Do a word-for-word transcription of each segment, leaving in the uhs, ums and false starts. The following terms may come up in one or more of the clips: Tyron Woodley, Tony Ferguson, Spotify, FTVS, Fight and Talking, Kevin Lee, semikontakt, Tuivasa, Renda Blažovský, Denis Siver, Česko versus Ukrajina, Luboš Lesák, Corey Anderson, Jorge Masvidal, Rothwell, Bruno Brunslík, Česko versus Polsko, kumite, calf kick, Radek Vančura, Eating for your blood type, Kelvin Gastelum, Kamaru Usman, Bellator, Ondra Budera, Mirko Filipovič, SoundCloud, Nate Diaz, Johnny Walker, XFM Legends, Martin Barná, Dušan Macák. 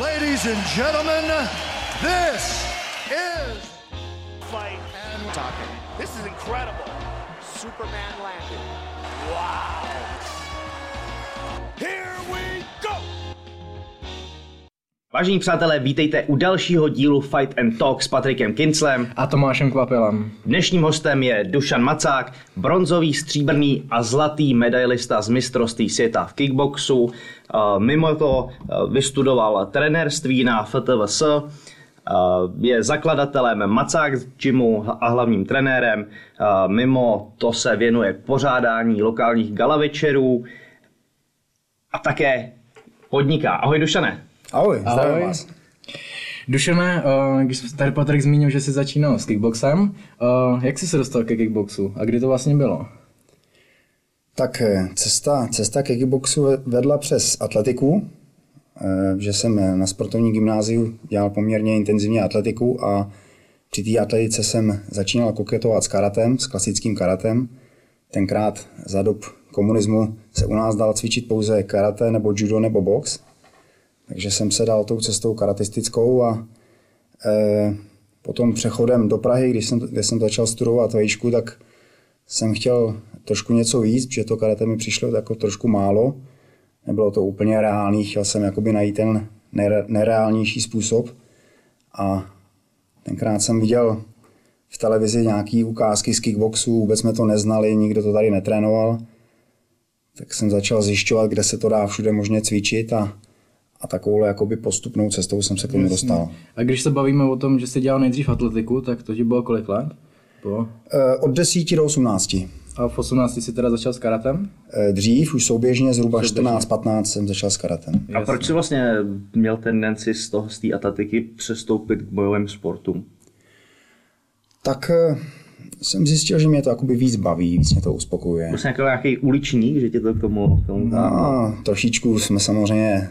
Ladies and gentlemen, this is Fight and Talking. This is incredible. Superman landed. Wow. Here we go. Vážení přátelé, vítejte u dalšího dílu Fight and Talk s Patrikem Kinclem a Tomášem Kvapilem. Dnešním hostem je Dušan Macák, bronzový, stříbrný a zlatý medailista z mistrovství světa v kickboxu. Mimo to vystudoval trenérství na F T V S, je zakladatelem Macák gymu a hlavním trenérem. Mimo to se věnuje pořádání lokálních gala večerů a také podniká. Ahoj Dušane. Ahoj, zdravím vás. Dušane, když tady Patrik zmínil, že jsi začínal s kickboxem, jak jsi se dostal ke kickboxu a kdy to vlastně bylo? Tak cesta, cesta ke kickboxu vedla přes atletiku, že jsem na sportovní gymnáziu dělal poměrně intenzivně atletiku a při té atletice jsem začínal koketovat s karatem, s klasickým karatem. Tenkrát za dob komunismu se u nás dal cvičit pouze karate nebo judo nebo box. Takže jsem se dal tou cestou karatistickou a eh, potom přechodem do Prahy, když jsem, když jsem začal studovat vejšku, tak jsem chtěl trošku něco víc, protože to karate mi přišlo jako trošku málo. Nebylo to úplně reálný, chtěl jsem jakoby najít ten nereálnější způsob. A tenkrát jsem viděl v televizi nějaké ukázky z kickboxu, vůbec jsme to neznali, nikdo to tady netrénoval. Tak jsem začal zjišťovat, kde se to dá všude možně cvičit a A takovouhle jakoby postupnou cestou jsem se k tomu dostal. A když se bavíme o tom, že jsi dělal nejdřív atletiku, tak to ti bylo kolik let? Po... E, od desíti do osmnácti. A v osmnácti jsi teda začal s karatem? E, dřív, už souběžně, zhruba čtrnáct patnáct jsem začal s karatem. Jasně. A proč jsi vlastně měl tendenci z toho, z té atletiky přestoupit k bojovým sportům? Tak e, jsem zjistil, že mě to jakoby víc baví, víc mě to uspokojuje. Prostě jako nějaký uličník, že tě to k tomu... K tomu... No, trošičku jsme samozřejmě...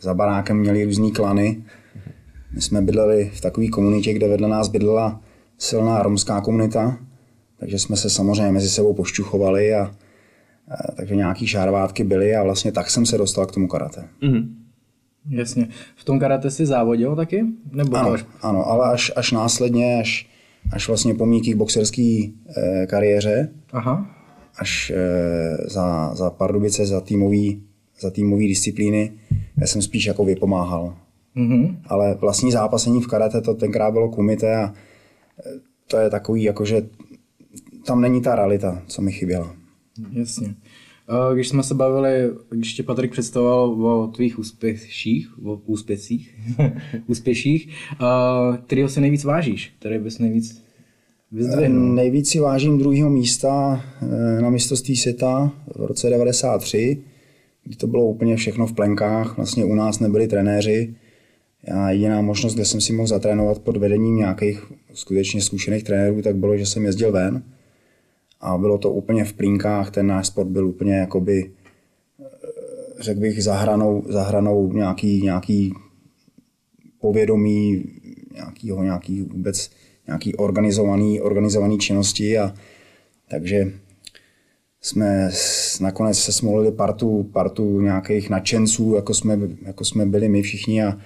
Za barákem měli různý klany. My jsme bydleli v takové komunitě, kde vedle nás bydlela silná romská komunita, takže jsme se samozřejmě mezi sebou pošťuchovali a, a takže nějaký šarvátky byly a vlastně tak jsem se dostal k tomu karate. Mm-hmm. Jasně. V tom karate jsi závodil taky? Nebo ano, ano, ale až, až následně, až, až vlastně po mý kickboxerský eh, kariéře, aha. až eh, za, za Pardubice, za týmový za týmové disciplíny, já jsem spíš jako vypomáhal. Mm-hmm. Ale vlastní zápasení v karate, to tenkrát bylo kumite a to je takový, jakože tam není ta realita, co mi chyběla. Jasně. Když jsme se bavili, když tě Patrik představoval o tvých úspěších, o úspěcích, úspěších, kterýho si nejvíc vážíš, který bys nejvíc vyzdvihnul? Nejvíc si vážím druhého místa na mistrovství světa v roce devadesát tři. Kdy to bylo úplně všechno v plenkách, vlastně u nás nebyli trenéři. Já jediná možnost, kde jsem si mohl zatrénovat pod vedením nějakých skutečně zkušených trenérů, tak bylo, že jsem jezdil ven. A bylo to úplně v plínkách, ten náš sport byl úplně jakoby, řekl bych, za hranou, za hranou nějaký, nějaký povědomí, nějakýho, nějaký vůbec, nějaký organizovaný, organizovaný činnosti. A, takže jsme nakonec se smolili partu, partu nějakých nadšenců, jako jsme, jako jsme byli my všichni a,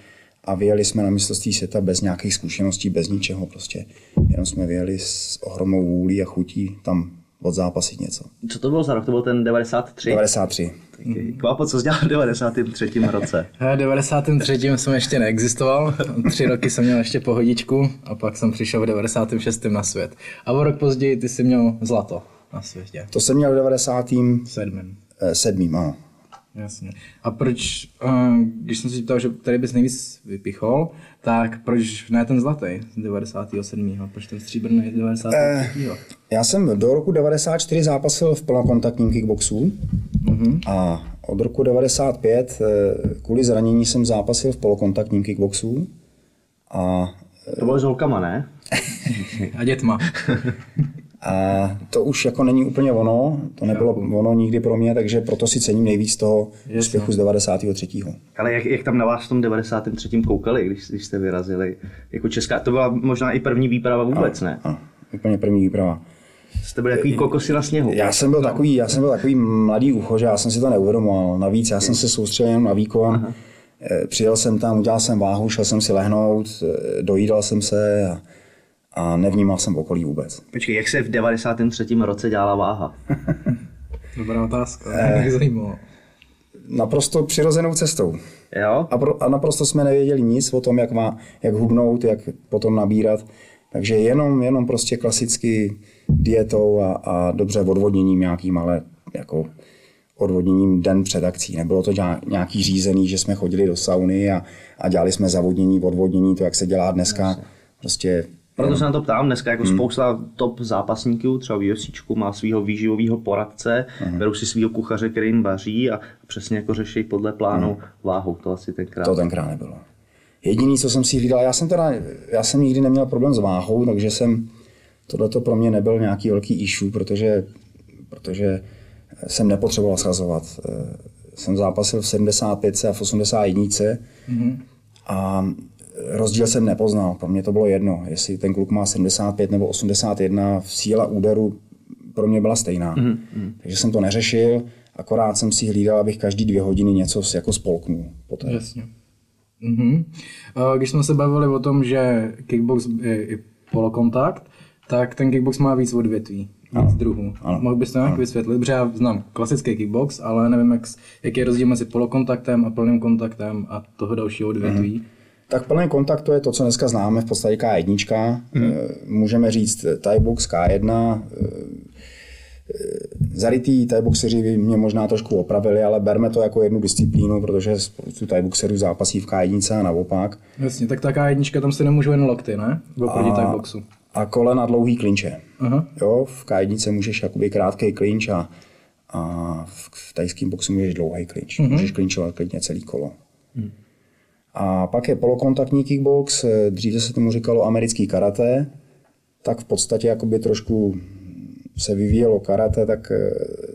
a vyjeli jsme na mistrovství světa bez nějakých zkušeností, bez ničeho prostě. Jenom jsme vyjeli s ohromnou vůlí a chutí tam odzápasit něco. Co to bylo za rok? To byl ten devadesát tři? devadesát tři. Mm. Kvapo, co jsi dělal v devadesátém třetím roce? V devadesátém třetím jsem ještě neexistoval, tři roky jsem měl ještě pohodičku a pak jsem přišel v devadesátém šestém na svět. A o rok později ty jsi měl zlato. Na světě. To jsem měl v devadesátém sedmém. Sedmým, ano. Jasně. A proč, když jsem si ptal, že tady bys nejvíc vypichol, tak proč ne ten zlatý z devadesátého sedmého? Proč ten stříbrný z devadesátého třetího? Eh, já jsem do roku devadesát čtyři zápasil v plnokontaktním kickboxu mm-hmm. a od roku devadesát pět kvůli zranění jsem zápasil v polokontaktním kickboxu. A, to bylo s holkama, ne? A dětma. A to už jako není úplně ono, to nebylo ono nikdy pro mě, takže proto si cením nejvíc toho úspěchu z devadesátého třetího. Ale jak, jak tam na vás v tom devadesátém třetím koukali, když, když jste vyrazili jako Česká, to byla možná i první výprava vůbec, ano, ne? Ano, úplně první výprava. Jste byli takový kokosy na sněhu. Já jsem byl takový, já jsem byl takový mladý ucho, že já jsem si to neuvědomoval, navíc já jsem se soustředil jenom na výkon. Aha. Přijel jsem tam, udělal jsem váhu, šel jsem si lehnout, dojídal jsem se a, a nevnímal jsem okolí vůbec. Počkej, jak se v devadesátém třetím roce dělala váha? Dobrá otázka, mě zajímalo. Naprosto přirozenou cestou. Jo? A, pro, a naprosto jsme nevěděli nic o tom, jak, má, jak hubnout, jak potom nabírat. Takže jenom, jenom prostě klasicky dietou a, a dobře odvodněním nějakým, ale jako odvodněním den před akcí. Nebylo to nějaký řízený, že jsme chodili do sauny a, a dělali jsme zavodnění, odvodnění, to, jak se dělá dneska. Prostě, Proto no. se na to ptám, dneska jako hmm. spousta top zápasníků, třeba v UFCčku, má svého výživového poradce, hmm. berou si svého kuchaře, který jim vaří a přesně jako řeší podle plánu hmm. váhu. To asi tenkrát. To tenkrát nebylo. Jediný, co jsem si hlídal, já jsem teda, já jsem nikdy neměl problém s váhou, takže jsem, tohleto pro mě nebyl nějaký velký issue, protože, protože jsem nepotřeboval schazovat. Jsem zápasil v sedmdesátce pětce a v osmdesát jedničce mm-hmm. a rozdíl jsem nepoznal, pro mě to bylo jedno, jestli ten kluk má sedmdesát pět nebo osmdesát jedna, síla úderu pro mě byla stejná, mm-hmm. takže jsem to neřešil, akorát jsem si hlídal, abych každý dvě hodiny něco jako spolknul poté. Jasně. Mm-hmm. Když jsme se bavili o tom, že kickbox je i polokontakt, tak ten kickbox má víc odvětví, víc druhů. Mohl bys to nějak vysvětlit? Protože já znám klasický kickbox, ale nevím, jak, jaký je rozdíl mezi polokontaktem a plným kontaktem a toho dalšího odvětví. Mm-hmm. Tak plný kontakt to je to, co dneska známe v podstatě ká jedna. Mm-hmm. Můžeme říct Thai box, ká jedna. Zarytý Thai boxeři mě možná trošku opravili, ale berme to jako jednu disciplínu, protože spoustu Thai boxerů zápasí v ká jedna a naopak. Jasně, tak ta ká jedna tam si nemůžou jen lokty, ne? Oproti Thai boxu. A kolena dlouhý klinče. Aha. Jo, v ká jedna můžeš jakoby krátký klinč a, a v, v tajském boxu můžeš dlouhý klinč. Uh-huh. Můžeš klinčovat klidně celý kolo. Uh-huh. A pak je polokontaktní kickbox, dříve se tomu říkalo americký karate, tak v podstatě jakoby trošku se vyvíjelo karate, tak,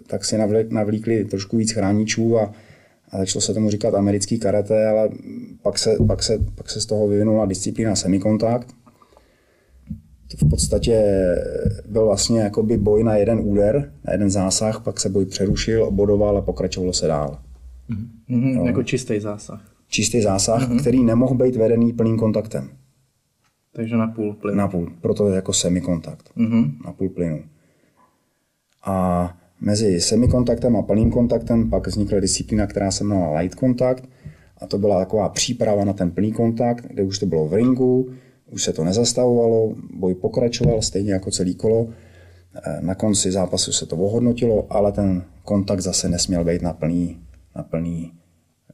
tak si navlíkli trošku víc chráničů a, a začalo se tomu říkat americký karate, ale pak se, pak se, pak se z toho vyvinula disciplína semikontakt. To v podstatě byl vlastně jakoby boj na jeden úder, na jeden zásah, pak se boj přerušil, obodoval a pokračovalo se dál. Mm-hmm. No. Jako čistý zásah. Čistý zásah, mm-hmm. který nemohl být vedený plným kontaktem. Takže na půl plynu. Na půl, proto jako semikontakt. Mm-hmm. Na půl plynu. A mezi semikontaktem a plným kontaktem pak vznikla disciplína, která se jmenovala light kontakt. A to byla taková příprava na ten plný kontakt, kde už to bylo v ringu, už se to nezastavovalo, boj pokračoval stejně jako celý kolo. Na konci zápasu se to ohodnotilo, ale ten kontakt zase nesměl být na plný, na plný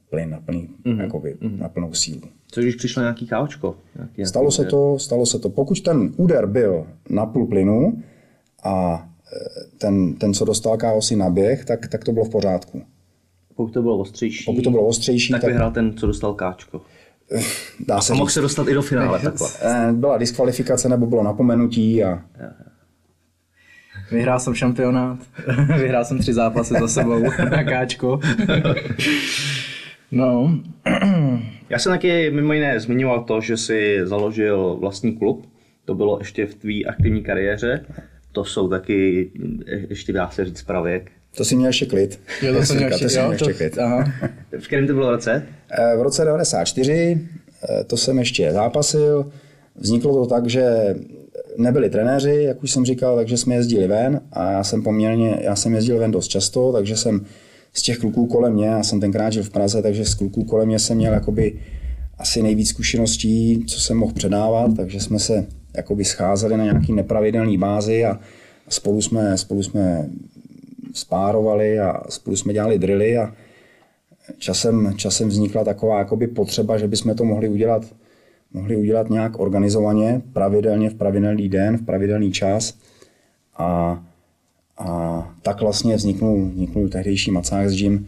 plyn, na, plný, mm-hmm. jakoby, mm-hmm. na plnou sílu. Což když přišlo nějaký káočko? Nějaký stalo, nějaký se to, stalo se to. Pokud ten úder byl na půl plynu a ten, ten co dostal ká ó si naběh, tak, tak to bylo v pořádku. Pokud to bylo ostřejší, Pokud to bylo ostřejší tak, tak vyhrál ten, co dostal káčko. Dá se a mohl se dostat i do finále takhle. Byla diskvalifikace nebo bylo napomenutí. A... Vyhrál jsem šampionát, vyhrál jsem tři zápasy za sebou na káčko. No. Já jsem taky mimo jiné zmiňoval to, že si založil vlastní klub. To bylo ještě v tvý aktivní kariéře. To jsou taky, ještě dá se říct, pravěk. To si měl ještě klid. Jo, to jsem měl ještě, jo, ještě to, klid. Aha. V kterém to bylo v roce? V roce devadesát čtyři, to jsem ještě zápasil. Vzniklo to tak, že nebyli trenéři, jak už jsem říkal, takže jsme jezdili ven a já jsem poměrně, já jsem jezdil ven dost často, takže jsem z těch kluků kolem mě, já jsem tenkrát žil v Praze, takže z kluků kolem mě jsem měl jakoby asi nejvíc zkušeností, co jsem mohl předávat, takže jsme se jakoby scházeli na nějaký nepravidelné bázi a spolu jsme, spolu jsme spárovali a spolu jsme dělali drily a časem, časem vznikla taková jakoby potřeba, že bychom to mohli udělat, mohli udělat nějak organizovaně, pravidelně, v pravidelný den, v pravidelný čas a, a tak vlastně vzniknul, vzniknul tehdejší Macák gym,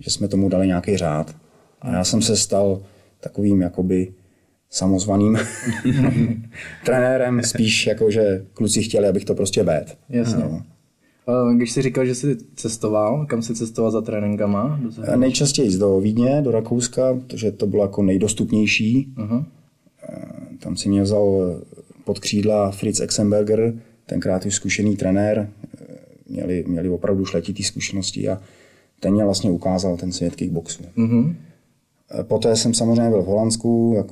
že jsme tomu dali nějaký řád a já jsem se stal takovým jakoby samozvaným trenérem, spíš jako, že kluci chtěli, abych to prostě bét. Jasně. No. Když jsi říkal, že jsi cestoval, kam jsi cestoval za tréninkama? Nejčastěji do Vídně, do Rakouska, protože to bylo jako nejdostupnější. Uh-huh. Tam si mě vzal pod křídla Fritz Exenberger, tenkrát už zkušený trenér, měli, měli opravdu šletitý zkušenosti a ten mě vlastně ukázal ten svět kickboxu. Uh-huh. Poté jsem samozřejmě byl v Holandsku. Jak...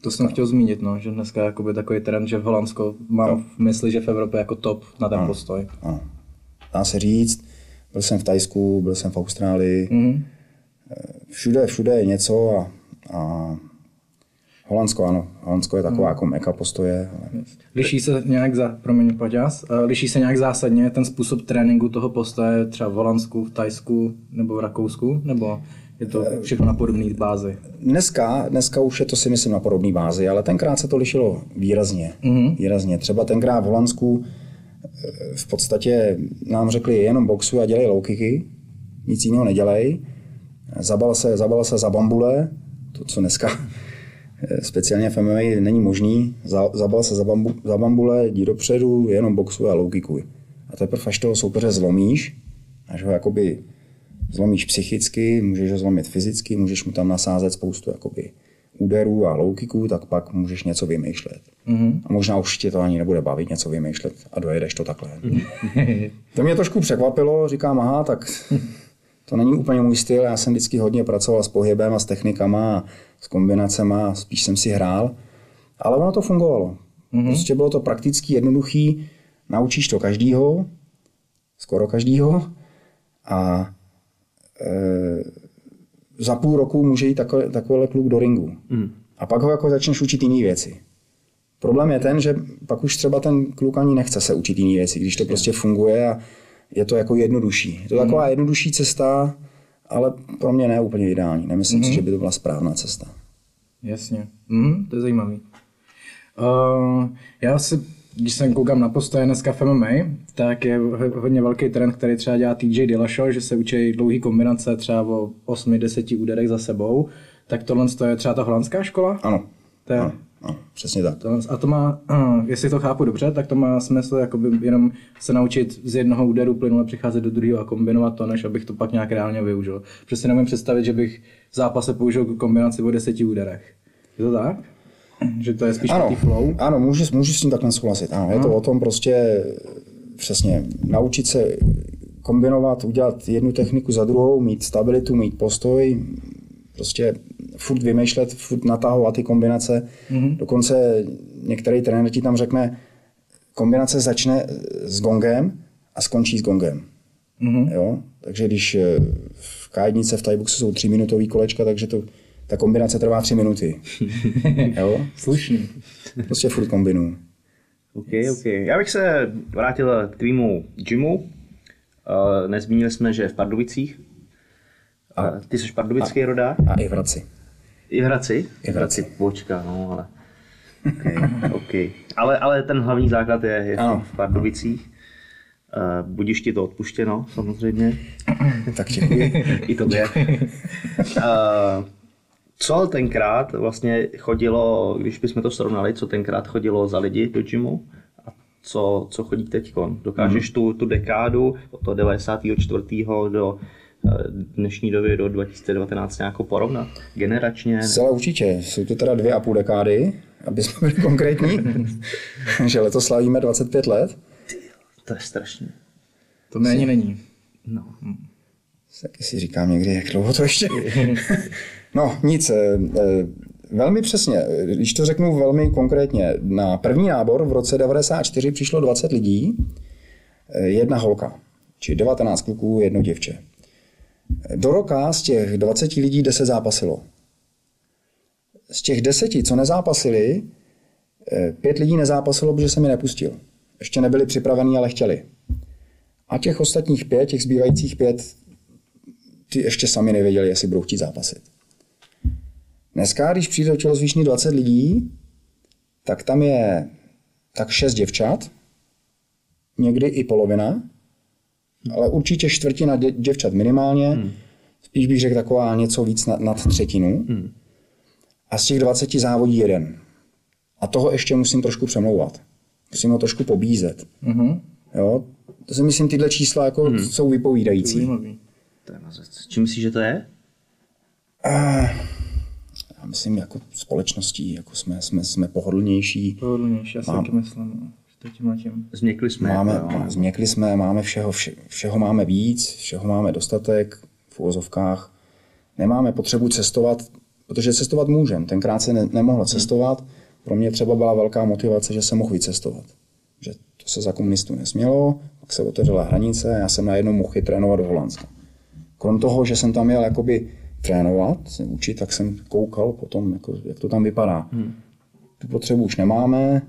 To jsem chtěl zmínit, no, že dneska je takový trend, že v Holandsku mám no. v mysli, že v Evropě jako top na ten ano. postoj. Ano. Dá se říct, byl jsem v Thajsku, byl jsem v Austrálii, mm-hmm. všude, všude je něco a, a Holandsko ano, Holandsko je taková mm. jako meka postoje. Ale... Liší se nějak, za, promiň, paťas, liší se nějak zásadně ten způsob tréninku toho postoje třeba v Holandsku, v Thajsku nebo v Rakousku, nebo je to všechno na podobné bázi? Dneska, dneska už je to si myslím na podobné bázi, ale tenkrát se to lišilo výrazně, mm-hmm. výrazně. Třeba tenkrát v Holandsku v podstatě nám řekli jenom boxu a dělej low kicky, nic jiného nedělej. Zabal se, zabal se za bambule, to co dneska speciálně v M M A není možný, za, zabal se za, bambu, za bambule, jdi dopředu, jenom boxu a low kickuj. A teprve až toho soupeře zlomíš, až ho jakoby zlomíš psychicky, můžeš ho zlomit fyzicky, můžeš mu tam nasázet spoustu jakoby úderů a low kicků, tak pak můžeš něco vymýšlet. Mm-hmm. A možná už tě to ani nebude bavit něco vymýšlet a dojedeš to takhle. To mě trošku překvapilo, říkám, aha, tak to není úplně můj styl, já jsem vždycky hodně pracoval s pohybem a s technikama a s kombinacema, spíš jsem si hrál, ale ono to fungovalo. Mm-hmm. Prostě bylo to prakticky jednoduchý, naučíš to každýho, skoro každýho a e, za půl roku může jít takové, takovýhle kluk do ringu. Mm. A pak ho jako začneš učit jiné věci. Problém je ten, že pak už třeba ten kluk ani nechce se učit jiné věci, když to prostě funguje a je to jako jednodušší. Je to taková mm. jednodušší cesta, ale pro mě ne úplně ideální. Nemyslím mm. si, že by to byla správná cesta. Jasně. Mm, to je zajímavý. Uh, já si, když jsem koukám na postoje dneska v M M A, tak je hodně velký trend, který třeba dělá T J Dillashaw, že se učí dlouhý kombinace třeba o osmi deseti úderech za sebou. Tak tohle je třeba ta holandská škola? Ano. To je... ano. No, přesně tak. A to má, jestli to chápu dobře, tak to má smysl jakoby jenom se naučit z jednoho úderu plynule přicházet do druhého a kombinovat to, než abych to pak nějak reálně využil. Přesně nemůžu představit, že bych v zápase použil kombinaci o deseti úderech. Je to tak? Že to je spíš ano, flow? Ano, můžu, můžu s tím tak nesouhlasit. Ano, ano. Je to o tom prostě přesně naučit se kombinovat, udělat jednu techniku za druhou, mít stabilitu, mít postoj, prostě furt vymýšlet, furt natahovat ty kombinace. Mm-hmm. Dokonce některý trenér ti tam řekne, kombinace začne s gongem a skončí s gongem. Mm-hmm. Jo? Takže když v K jedna v Thai boxu jsou tříminutový kolečka, takže to, ta kombinace trvá tři minuty. Jo? Slušný. Prostě furt kombinu. Okay, okay. Já bych se vrátil k tvýmu gymu. Nezmínili jsme, že v Pardubicích. A ty jsi pardubický rodák? A i v Hradci. I v Hradci? I v Hradci. Počka, no ale... Okay, okay. Ale, ale ten hlavní základ je, je v Pardubicích. Uh, budiš ti to odpuštěno, samozřejmě. Tak děkuji. I tobě. Uh, co tenkrát vlastně chodilo, když bychom to srovnali, co tenkrát chodilo za lidi do gymu? Co, co chodí teďkon? Dokážeš mm. tu, tu dekádu od toho devadesátého čtvrtého do dnešní doby do dva tisíce devatenáct nějakou porovnat generačně? Zcela určitě. Jsou to teda dvě a půl dekády, aby jsme byli konkrétní, že letos slavíme dvacet pět let. Ty, to je strašné. To mě ani není. No. Taky si říkám někdy, jak dlouho to ještě. No nic, velmi přesně, když to řeknu velmi konkrétně, na první nábor v roce devadesát čtyři přišlo dvacet lidí, jedna holka, či devatenáct kluků, jedno děvče. Do roka z těch dvaceti lidí deset zápasilo. Z těch deseti, co nezápasili, pět lidí nezápasilo, protože jsem je nepustil. Ještě nebyli připravení, ale chtěli. A těch ostatních pět, těch zbývajících pět, ty ještě sami nevěděli, jestli budou chtít zápasit. Dneska, když přijde do tělocvičny dvacet lidí, tak tam je tak šest děvčat, někdy i polovina, ale určitě čtvrtina děvčat minimálně, hmm. spíš bych řekl taková něco víc nad, nad třetinu. Hmm. A z těch dvaceti závodí jeden. A toho ještě musím trošku přemlouvat. Musím ho trošku pobízet. Hmm. Jo? To si myslím, tyhle čísla jako hmm. jsou vypovídající. To je mazec. Čím myslíš, že to je? Uh, já myslím, jako společností, jako jsme, jsme, jsme pohodlnější. Pohodlnější, já si taky myslím. Změkli jsme, máme, no. změkli jsme, máme všeho, vše, všeho máme víc, všeho máme dostatek v úvozovkách nemáme potřebu cestovat, protože cestovat můžeme. Tenkrát se ne, nemohlo cestovat. Pro mě třeba byla velká motivace, že jsem mohl vycestovat. Že to se za komunistů nesmělo, pak se otevřela hranice a já jsem najednou mohl i trénovat do Holandska. Krom toho, že jsem tam jel jakoby trénovat, se učit, tak jsem koukal potom, jako, jak to tam vypadá. Hmm. Tu potřebu už nemáme.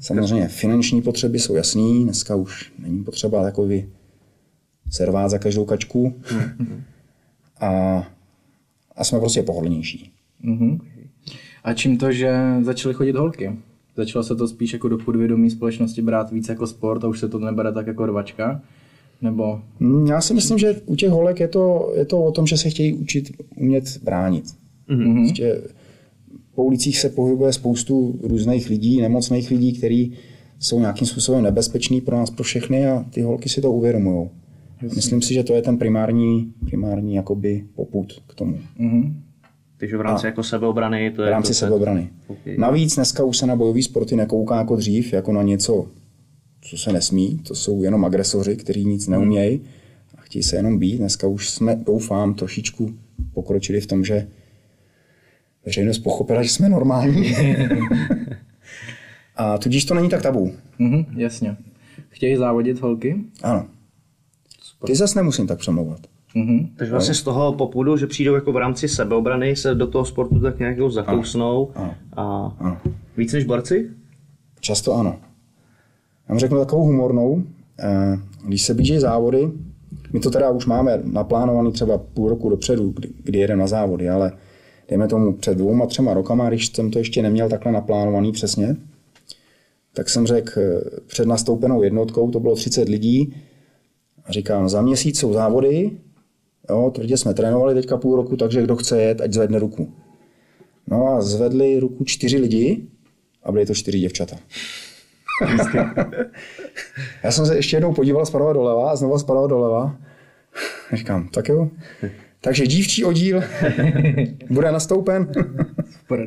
Samozřejmě finanční potřeby jsou jasný, dneska už není potřeba takový servát za každou kačku. Hmm. A, a jsme prostě pohodlnější. Hmm. A čím to, že začaly chodit holky? Začalo se to spíš jako do podvědomí společnosti brát víc jako sport a už se to nebere tak jako rvačka? Nebo... Já si myslím, že u těch holek je to, je to o tom, že se chtějí učit umět bránit. Mm-hmm. Prostě po ulicích se pohybuje spoustu různých lidí, nemocných lidí, kteří jsou nějakým způsobem nebezpeční pro nás, pro všechny, a ty holky si to uvědomují. Myslím si, že to je ten primární, primární jakoby popud k tomu. Mm-hmm. Takže v rámci a jako sebeobrany to je... V rámci sebeobrany. Okay. Navíc dneska už se na bojové sporty nekouká jako dřív, jako na něco, co se nesmí. To jsou jenom agresoři, kteří nic neumějí a chtějí se jenom být. Dneska už jsme, doufám, trošičku pokročili v tom, že veřejnost pochopila, že jsme normální. A tudíž to není tak tabu. Mm-hmm, jasně. Chtějí závodit holky? Ano. Ty zase nemusím tak přemlouvat. Mm-hmm. Takže vlastně z toho popudu, že přijdou jako v rámci sebeobrany, se do toho sportu tak nějak zakousnou. Ano. Ano. A ano. Víc než borci? Často ano. Já vám řeknu takovou humornou, když se blíží závody, my to teda už máme naplánovaný třeba půl roku dopředu, kdy, kdy jedeme na závody, ale dejme tomu před dvouma, třema rokama, když jsem to ještě neměl takhle naplánovaný přesně, tak jsem řekl před nastoupenou jednotkou, to bylo třicet lidí, a říkám, za měsíc jsou závody, jo, tvrdě jsme trénovali teďka půl roku, takže kdo chce jet, ať zvedne ruku. No a zvedli ruku čtyři lidi a byly to čtyři děvčata. Já jsem se ještě jednou podíval zprava doleva a znovu zprava doleva. Říkám, tak jo. Takže dívčí oddíl bude nastoupen.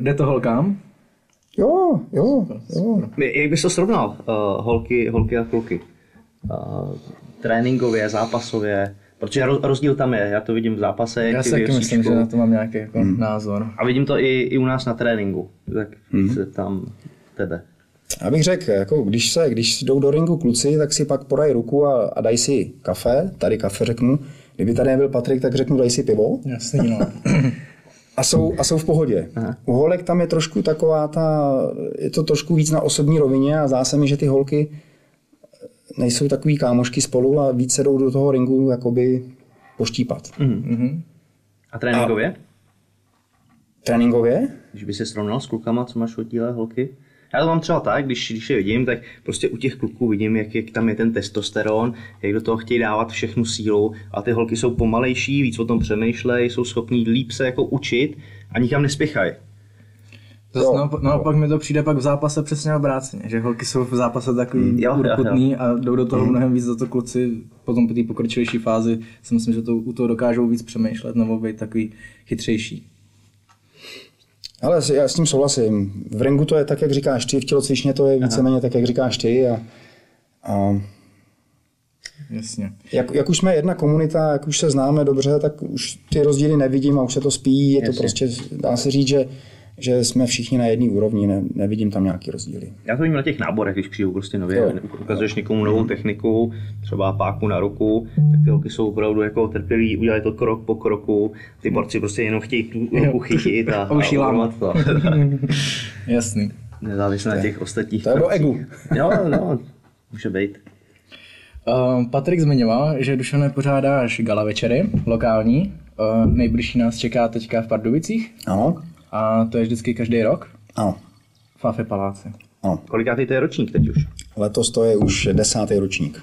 Jde to holkám? Jo, jo, jo. Jak bys to srovnal, uh, holky, holky a kluky? Uh, tréninkově, zápasově? Protože rozdíl tam je, já to vidím v zápase. Já si taky myslím, že na to mám nějaký jako hmm. názor. A vidím to i, i u nás na tréninku, tak hmm. se tam tebe. Já bych řekl, jako když, se, když jdou do ringu kluci, tak si pak podají ruku a, a dají si kafe, tady kafe řeknu, kdyby tady nebyl Patrik, tak řeknu daj si pivo. Jasně, no. a, jsou, a jsou v pohodě. Aha. U holek tam je trošku taková ta, je to trošku víc na osobní rovině a zdá se mi, že ty holky nejsou takový kámošky spolu a víc se jdou do toho ringu jakoby poštípat. Mm-hmm. A tréninkově? A... Tréninkově? Když by se srovnal s klukama, co máš oddíle holky? Já to mám třeba tak, když, když je vidím, tak prostě u těch kluků vidím, jak, jak tam je ten testosteron, jak do toho chtějí dávat všechnu sílu a ty holky jsou pomalejší, víc o tom přemýšlejí, jsou schopní líp se jako učit a nikam nespěchají. To, no, naopak mi to přijde pak v zápase přesně obráceně, že holky jsou v zápase takový urputný a jdou do toho mnohem víc, za to kluci potom po té pokročilejší fázi si myslím, že to, u toho dokážou víc přemýšlet nebo být takový chytřejší. Ale já s tím souhlasím. V ringu to je tak, jak říkáš ty, v tělocvičně to je víceméně tak, jak říkáš ty. A, a jasně. Jak, jak už jsme jedna komunita, jak už se známe dobře, tak už ty rozdíly nevidím a už se to spíjí. Je Jasně. to prostě, dá se říct, že, že jsme všichni na jedné úrovni, ne, nevidím tam nějaký rozdíly. Já to vidím na těch náborech, když přijdu prostě nově, ukazuješ někomu novou techniku, třeba páku na ruku, tak ty holky jsou opravdu jako trpělí, udělají to krok po kroku, ty borci prostě jenom chtějí tu ruku chytit a, a udělat to. Jasný. Nezávisle na těch ostatních. To je do egu. Jo, no, může být. Uh, Patrik zmiňoval, že Dušane pořádáš gala večery, lokální. Uh, nejbližší nás čeká teďka v Pardubicích. Ano. A to je vždycky každý rok? Ano. Fafé paláci. Ano. Kolikátý to je ročník teď už? Letos to je už desátý ročník.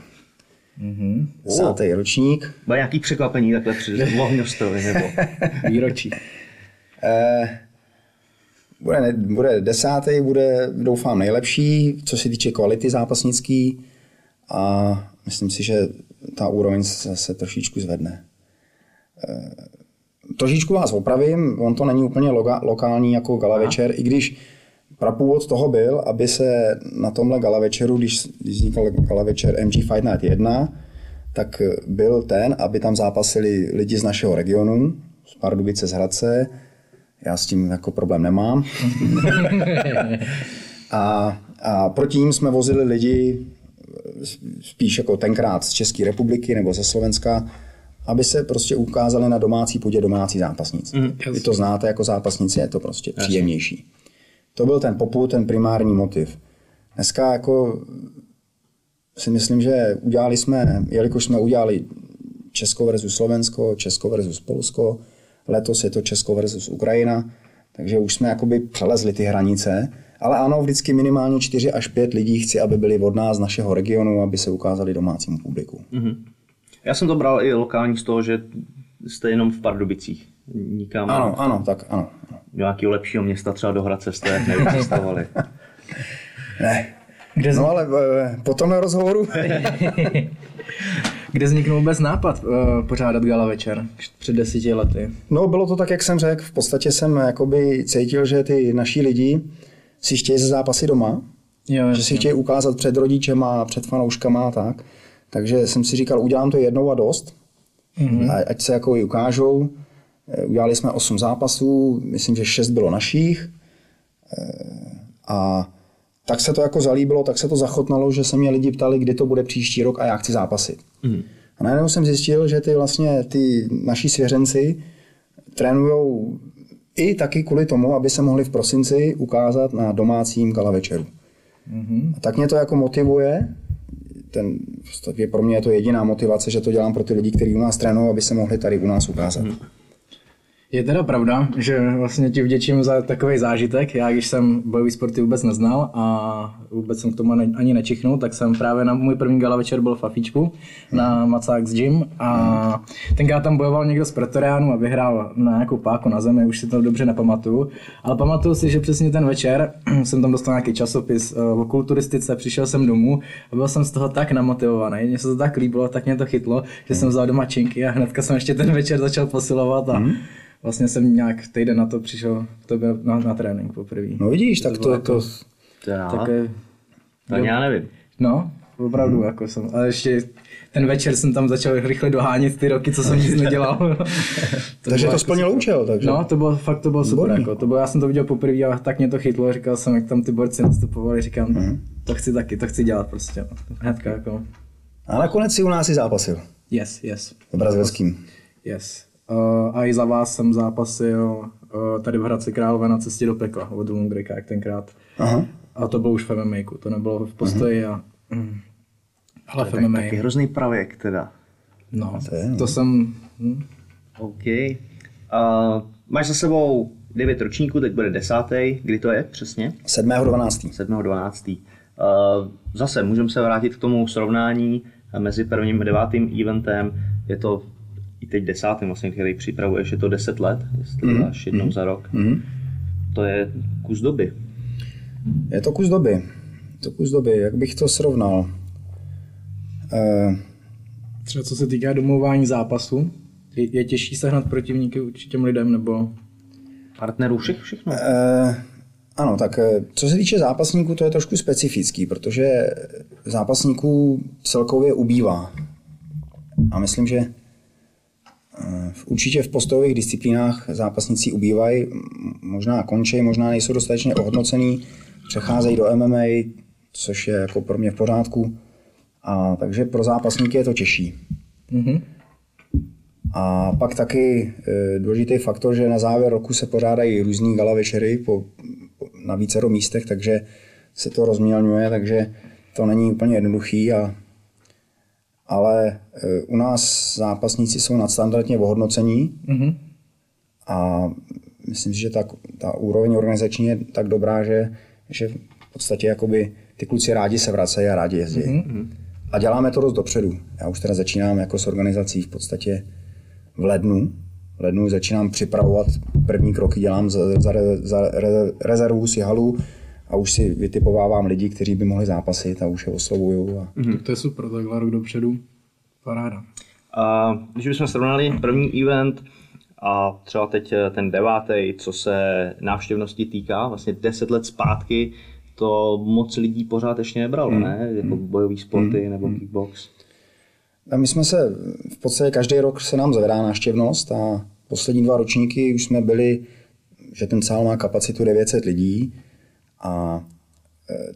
Mm-hmm. Desátý ročník. Bude nějaký překvapení takhle před vohňostrovi nebo výročí? Eh, bude, ne, bude desátý, bude doufám nejlepší, co se týče kvality zápasnický. A myslím si, že ta úroveň se, se trošičku zvedne. Eh, Trošičku vás opravím, on to není úplně loga, lokální jako gala večer, i když prapůvod toho byl, aby se na tomhle gala večeru, když vznikl gala večer M G Fight Night jedna, tak byl ten, aby tam zápasili lidi z našeho regionu, z Pardubice z Hradce. Já s tím jako problém nemám. a, a proti ním jsme vozili lidi spíš jako tenkrát z České republiky nebo ze Slovenska, aby se prostě ukázali na domácí půdě domácí zápasníci. Mm, Vy to znáte jako zápasníci, je to prostě jasný. Příjemnější. To byl ten popud, ten primární motiv. Dneska jako si myslím, že udělali jsme, jelikož jsme udělali Česko versus Slovensko, Česko versus Polsko, letos je to Česko versus Ukrajina, takže už jsme jakoby přelezli ty hranice, ale ano, vždycky minimálně čtyři až pět lidí chci, aby byli od nás, našeho regionu, aby se ukázali domácímu publiku. Mm-hmm. Já jsem to bral i lokální z toho, že jste jenom v Pardubicích. Nikam ano, od... ano, tak ano. Nějakého lepšího města třeba do Hradce jste nevycestovali. Ne. Kde no ale po tomhle rozhovoru. Kde vzniknul vůbec nápad pořádat gala večer před deseti lety? No bylo to tak, jak jsem řekl. V podstatě jsem jakoby cítil, že ty naši lidi si chtějí ze zápasy doma. Jo, že si chtějí ukázat před rodičema, před fanouškama a tak. Takže jsem si říkal, udělám to jednou a dost. Mm-hmm. Ať se jako i ukážou. Udělali jsme osm zápasů, myslím, že šest bylo našich. A tak se to jako zalíbilo, tak se to zachotnalo, že se mě lidi ptali, kdy to bude příští rok a já chci zápasit. Mm. A najednou jsem zjistil, že ty vlastně ty naši svěřenci trénujou i taky kvůli tomu, aby se mohli v prosinci ukázat na domácím gala večeru. Mm. A tak mě to jako motivuje. Ten, je pro mě je to jediná motivace, že to dělám pro ty lidi, kteří u nás trénují, aby se mohli tady u nás ukázat. Mm. Je teda pravda, že vlastně ti vděčím za takový zážitek. Já když jsem bojový sporty vůbec neznal a vůbec jsem k tomu ne, ani nečichnul, tak jsem právě na můj první gala večer byl v Fafíčku na Macák gym a tenkrát tam bojoval někdo z Pretoriánu a vyhrál na nějakou páku na zemi, už si to dobře nepamatuju. Ale pamatuju si, že přesně ten večer jsem tam dostal nějaký časopis o kulturistice, přišel jsem domů a byl jsem z toho tak namotivovaný, mě se to tak líbilo, tak mě to chytlo, že jsem vzal doma činky a hnedka jsem ještě ten večer začal posilovat a vlastně jsem nějak týden na to přišel k tobě na, na trénink poprvé. No vidíš, tak to, to jako... To já, také, to do, já nevím. No, opravdu hmm. jako jsem. A ještě ten večer jsem tam začal rychle dohánět ty roky, co jsem nic nedělal. to takže to jako splnilo účel, takže? No, to bylo, fakt to bylo super. Jako, to bylo, já jsem to viděl poprvé a tak mě to chytlo. Říkal jsem, jak tam ty borci nastupovali, říkám, hmm. to chci taky, to chci dělat prostě. Hnedka jako. A nakonec si u nás i zápasil. Yes, yes. V brazilským. Yes. Uh, a i za vás jsem zápasil uh, tady v Hradci Králové na cestě do pekla od Lungrika, jak tenkrát. Aha. A to bylo už v em em á, to nebylo v postoji. A, mm, ale to je tak, taky hrozný pravěk teda. No, to, je, to jsem... Hm. OK. Uh, máš za sebou devět ročníků, teď bude desátý. Kdy to je přesně? sedmého dvanáctého Uh, zase můžeme se vrátit k tomu srovnání mezi prvním a devátým eventem. Je to i teď desátým vlastně, který připravuješ, je to deset let, jestli mm. dáš jednou mm. za rok. Mm. To je kus doby. Je to kus doby. To kus doby. Jak bych to srovnal? E... Třeba co se týká domlouvání zápasu, je, je těžší sehnat protivníky určitým lidem nebo partnerů všech, všechno? E... Ano, tak co se týče zápasníků, to je trošku specifický, protože zápasníků celkově ubývá. A myslím, že určitě v postojových disciplínách zápasníci ubývají, možná končí, možná nejsou dostatečně ohodnocený, přecházejí do em em á, což je jako pro mě v pořádku. A takže pro zápasníky je to těžší. Mm-hmm. A pak taky e, důležitý faktor, že na závěr roku se pořádají různý gala večery po, po, na vícero místech, takže se to rozmělňuje, takže to není úplně jednoduchý. A ale u nás zápasníci jsou nadstandardně ohodnocení mm-hmm. a myslím si, že ta, ta úroveň organizační je tak dobrá, že, že v podstatě jakoby ty kluci rádi se vracejí a rádi jezdí. Mm-hmm. A děláme to dost dopředu. Já už teda začínám jako s organizací v podstatě v lednu. V lednu začínám připravovat první kroky, dělám za, za, za rezervu si halu, a už si vytipovávám lidi, kteří by mohli zápasit a už je oslovuju. A... Mm-hmm. To je super, takhle rok dopředu. Paráda. A když bychom srovnali první event a třeba teď ten devátý, co se návštěvnosti týká, vlastně deset let zpátky, to moc lidí pořád ještě nebralo, mm. ne? Jako bojový sporty mm. nebo kickbox. A my jsme se, v podstatě každý rok se nám zvedá návštěvnost a poslední dva ročníky už jsme byli, že ten sál má kapacitu devět set lidí a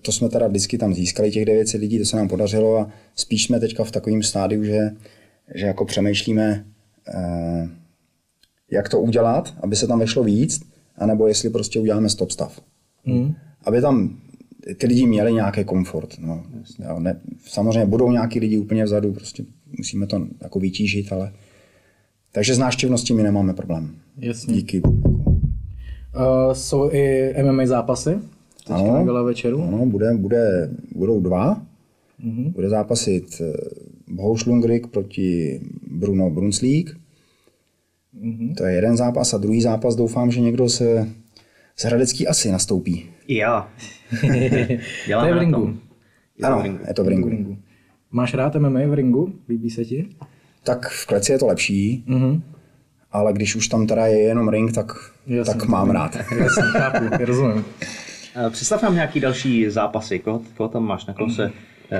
to jsme teda vždycky tam získali, těch devět set lidí, to se nám podařilo a spíš jsme teďka v takovém stádiu, že, že jako přemýšlíme, jak to udělat, aby se tam vešlo víc, anebo jestli prostě uděláme stop stav. Hmm. Aby tam ty lidi měli nějaký komfort. No. Ne, samozřejmě budou nějaký lidi úplně vzadu, prostě musíme to jako vytížit, ale... Takže s návštěvností my nemáme problém. Jasně. Díky. Uh, jsou i M M A zápasy? Teďka ano, na Gala večeru? Ano, bude, bude, budou dva. Mm-hmm. Bude zápasit Bohuš Lundgrik proti Bruno Brunslík. Mm-hmm. To je jeden zápas a druhý zápas doufám, že někdo se z Hradecký asi nastoupí. Jo. To je v ringu. Ano, v ringu. Je to v ringu. V ringu. Máš rád M M A v ringu? Líbí se ti? Tak v kleci je to lepší, mm-hmm. ale když už tam teda je jenom ring, tak, jasný, tak mám rád. Jasný, chápu, rozumím. Představ nám nějaký další zápasy, koho, koho tam máš, na koho se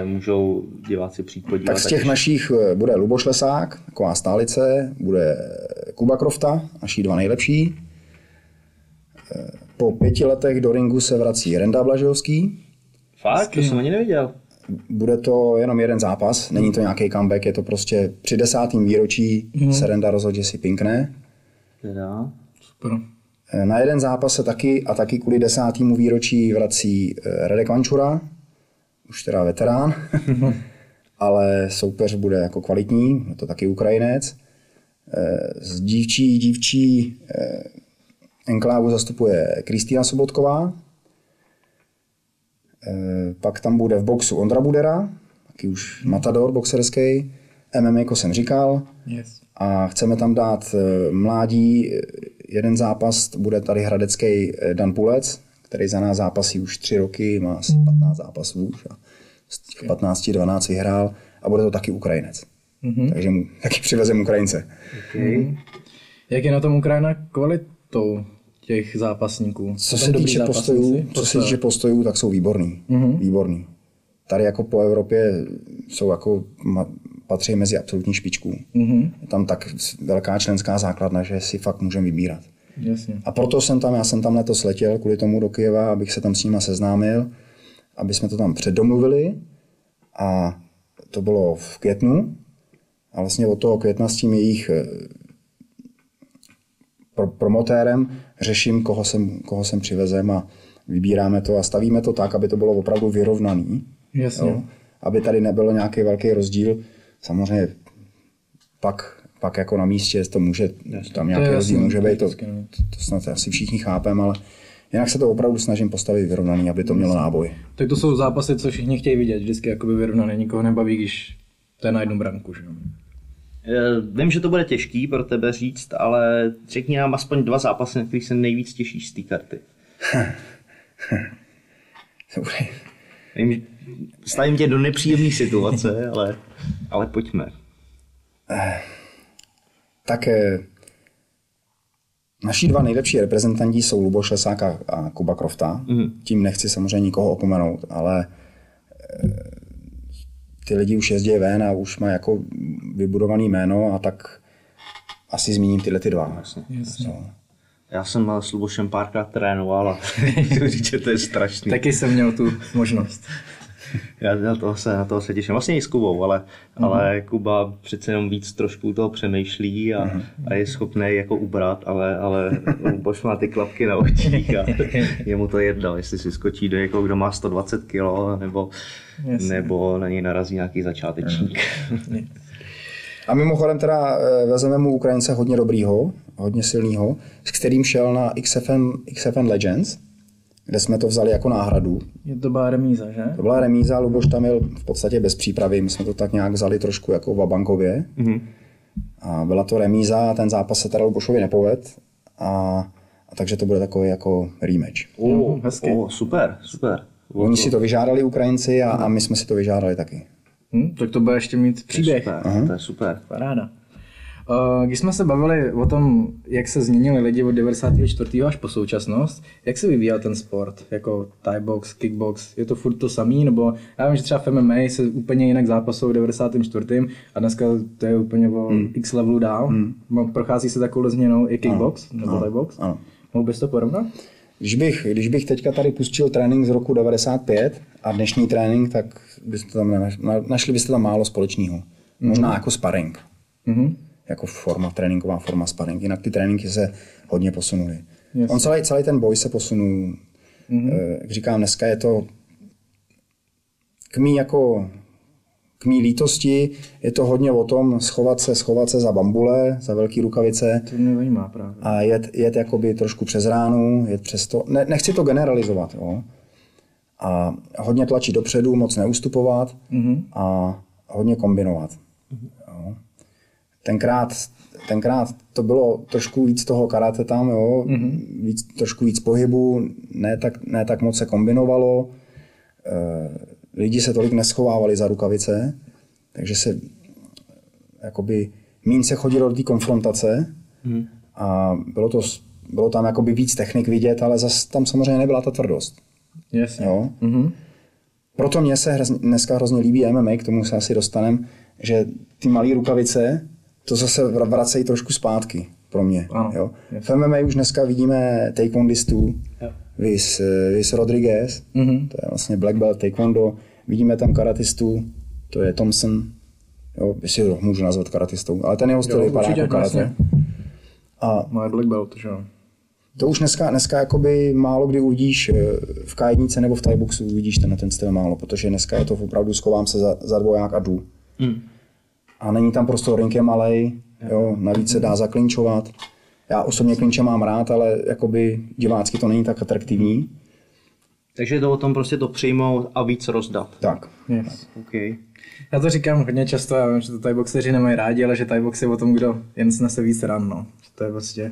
můžou diváci přijít podívat. Tak z těch tak našich bude Luboš Lesák, taková stálice, bude Kuba Krofta, naši dva nejlepší. Po pěti letech do ringu se vrací Renda Blažovský. Fakt? To jsem ani neviděl. Bude to jenom jeden zápas, není to nějaký comeback, je to prostě při desátém výročí mm. se Renda rozhodl, že si pinkne. Teda, super. Na jeden zápas se taky a taky kvůli desátému výročí vrací Radek Vančura, už teda veterán, ale soupeř bude jako kvalitní, je to taky Ukrajinec. Z dívčí, dívčí enklávu zastupuje Kristýna Sobotková. Pak tam bude v boxu Ondra Budera, taky už matador boxerský, M M A, jako jsem říkal. Yes. A chceme tam dát mládí, jeden zápas bude tady hradecký Dan Pulec, který za nás zápasí už tři roky, má asi patnáct zápasů už a z těch patnácti dvanáct vyhrál a bude to taky Ukrajinec. Mm-hmm. Takže mu taky přivezem Ukrajince. Okay. Jak je na tom Ukrajina kvalitou těch zápasníků? Co se týče postojů, co se týče postojů, tak jsou výborní. Mm-hmm. Výborní. Tady jako po Evropě jsou jako patří mezi absolutní špičku. Mm-hmm. Je tam tak velká členská základna, že si fakt můžeme vybírat. Jasně. A proto jsem tam, já jsem tam letos letěl kvůli tomu do Kyjeva, abych se tam s nima seznámil, aby jsme to tam předomluvili a to bylo v květnu a vlastně od toho května s tím jejich pro- promotérem řeším, koho sem, koho sem přivezem a vybíráme to a stavíme to tak, aby to bylo opravdu vyrovnaný. Jasně. Jo? Aby tady nebylo nějaký velký rozdíl. Samozřejmě pak, pak jako na místě to může, tam nějaký to rozdíl může být, to, to snad asi všichni chápeme, ale jinak se to opravdu snažím postavit vyrovnaný, aby to mělo náboj. Tak to jsou zápasy, co všichni chtějí vidět, vždycky jakoby vyrovnaný, nikoho nebaví, když to je na jednu branku. Že? Vím, že to bude těžký pro tebe říct, ale řekni nám aspoň dva zápasy, na kterých se nejvíc těšíš z té karty. Vím, stavím tě do nepříjemné situace, ale, ale pojďme. Tak naši dva nejlepší reprezentanti jsou Luboš Lesák a Kuba Krofta. Mm-hmm. Tím nechci samozřejmě nikoho opomenout, ale ty lidi už jezdí ven a už mají jako vybudovaný jméno a tak asi zmíním tyhle ty dva. Jasně, jasně. So. Já jsem s Lubošem párkrát trénoval a říče, to je strašný. Taky jsem měl tu možnost. Já na toho se, na toho se těším. Vlastně i s Kubou, ale, mm-hmm. ale Kuba přece jenom víc trošku toho přemýšlí a, mm-hmm. a je schopný jako ubrat, ale, ale Luboš má ty klapky na očích a je mu to jedno, jestli si skočí do někoho, kdo má sto dvacet kilo nebo, nebo na něj narazí nějaký začátečník. Mm-hmm. A mimochodem teda vezmeme mu Ukrajince hodně dobrýho, hodně silného, s kterým šel na X F M, X F M Legends, kde jsme to vzali jako náhradu. Je to byla remíza, že? To byla remíza, Luboš tam jel v podstatě bez přípravy, my jsme to tak nějak vzali trošku jako vabankově. Mm-hmm. A byla to remíza a ten zápas se teda Lubošovi nepovedl a, a takže to bude takový jako rematch. Oh, oh, super, super. Oni si to vyžádali Ukrajinci a, a my jsme si to vyžádali taky. Hmm, tak to bude ještě mít příběh. To je super, to je super. Paráda. Když jsme se bavili o tom, jak se změnili lidi od devadesátého čtvrtého až po současnost, jak se vyvíjel ten sport, jako Thai box, kickbox, je to furt to samý, nebo já vím, že třeba v M M A se úplně jinak zápasou v devadesátém čtvrtém a dneska to je úplně o hmm. x levelu dál, hmm. prochází se takovou změnou i kickbox ano. nebo ano. Thai box, ano. mohl bys to porovnat? Když bych, když bych teďka tady pustil trénink z roku devadesát pět a dnešní trénink, tak byste tam nenašli, našli byste tam málo společného, mm-hmm. možná jako sparring. Mm-hmm. Jako forma, tréninková forma sparring, jinak ty tréninky se hodně posunuly. Yes. On celý, celý ten boj se posunul, mm-hmm. jak říkám, dneska je to k mý, jako, k mý lítosti, je to hodně o tom schovat se, schovat se za bambule, za velký rukavice. To mě zajímá právě. A jet, jet jakoby trošku přes ránu, jet přes to, ne, nechci to generalizovat, jo. A hodně tlačit dopředu, moc neustupovat mm-hmm. a hodně kombinovat. Mm-hmm. Jo. Tenkrát, tenkrát to bylo trošku víc toho karate tam, jo? Mm-hmm. Víc, trošku víc pohybu, ne tak, ne tak moc se kombinovalo, e, lidi se tolik neschovávali za rukavice, takže se jakoby míň se chodilo do té konfrontace mm-hmm. a bylo, to, bylo tam jakoby víc technik vidět, ale zas tam samozřejmě nebyla ta tvrdost. Yes. Jo? Mm-hmm. Proto mně se hrozně, dneska hrozně líbí M M A, k tomu se asi dostanem, že ty malé rukavice to zase vracejí trošku zpátky pro mě. Ano, jo? V M M A už dneska vidíme taekwondistů, vis, vis Rodriguez, mm-hmm. to je vlastně black belt taekwondo, vidíme tam karatistů, to je Thompson, jo, jestli ho můžu nazvat karatistou, ale ten jeho styl vypadá jako karate. A má black belt, že jo. To už dneska, dneska jakoby málo kdy uvidíš v K jedna nebo v Thai boxu uvidíš ten, ten styl málo, protože dneska je to opravdu schovám se za, za dvoják a jdu. Mm. A není tam prostor, ring je malej, jo, navíc se dá zaklinčovat. Já osobně klinče mám rád, ale jakoby divácky to není tak atraktivní. Takže je to o tom prostě to přijmout a víc rozdat. Tak. Yes. Okay. Já to říkám hodně často, já vím, že to Thai boxeři nemají rádi, ale že Thai box je o tom, kdo jen snese víc ran, no. To je prostě,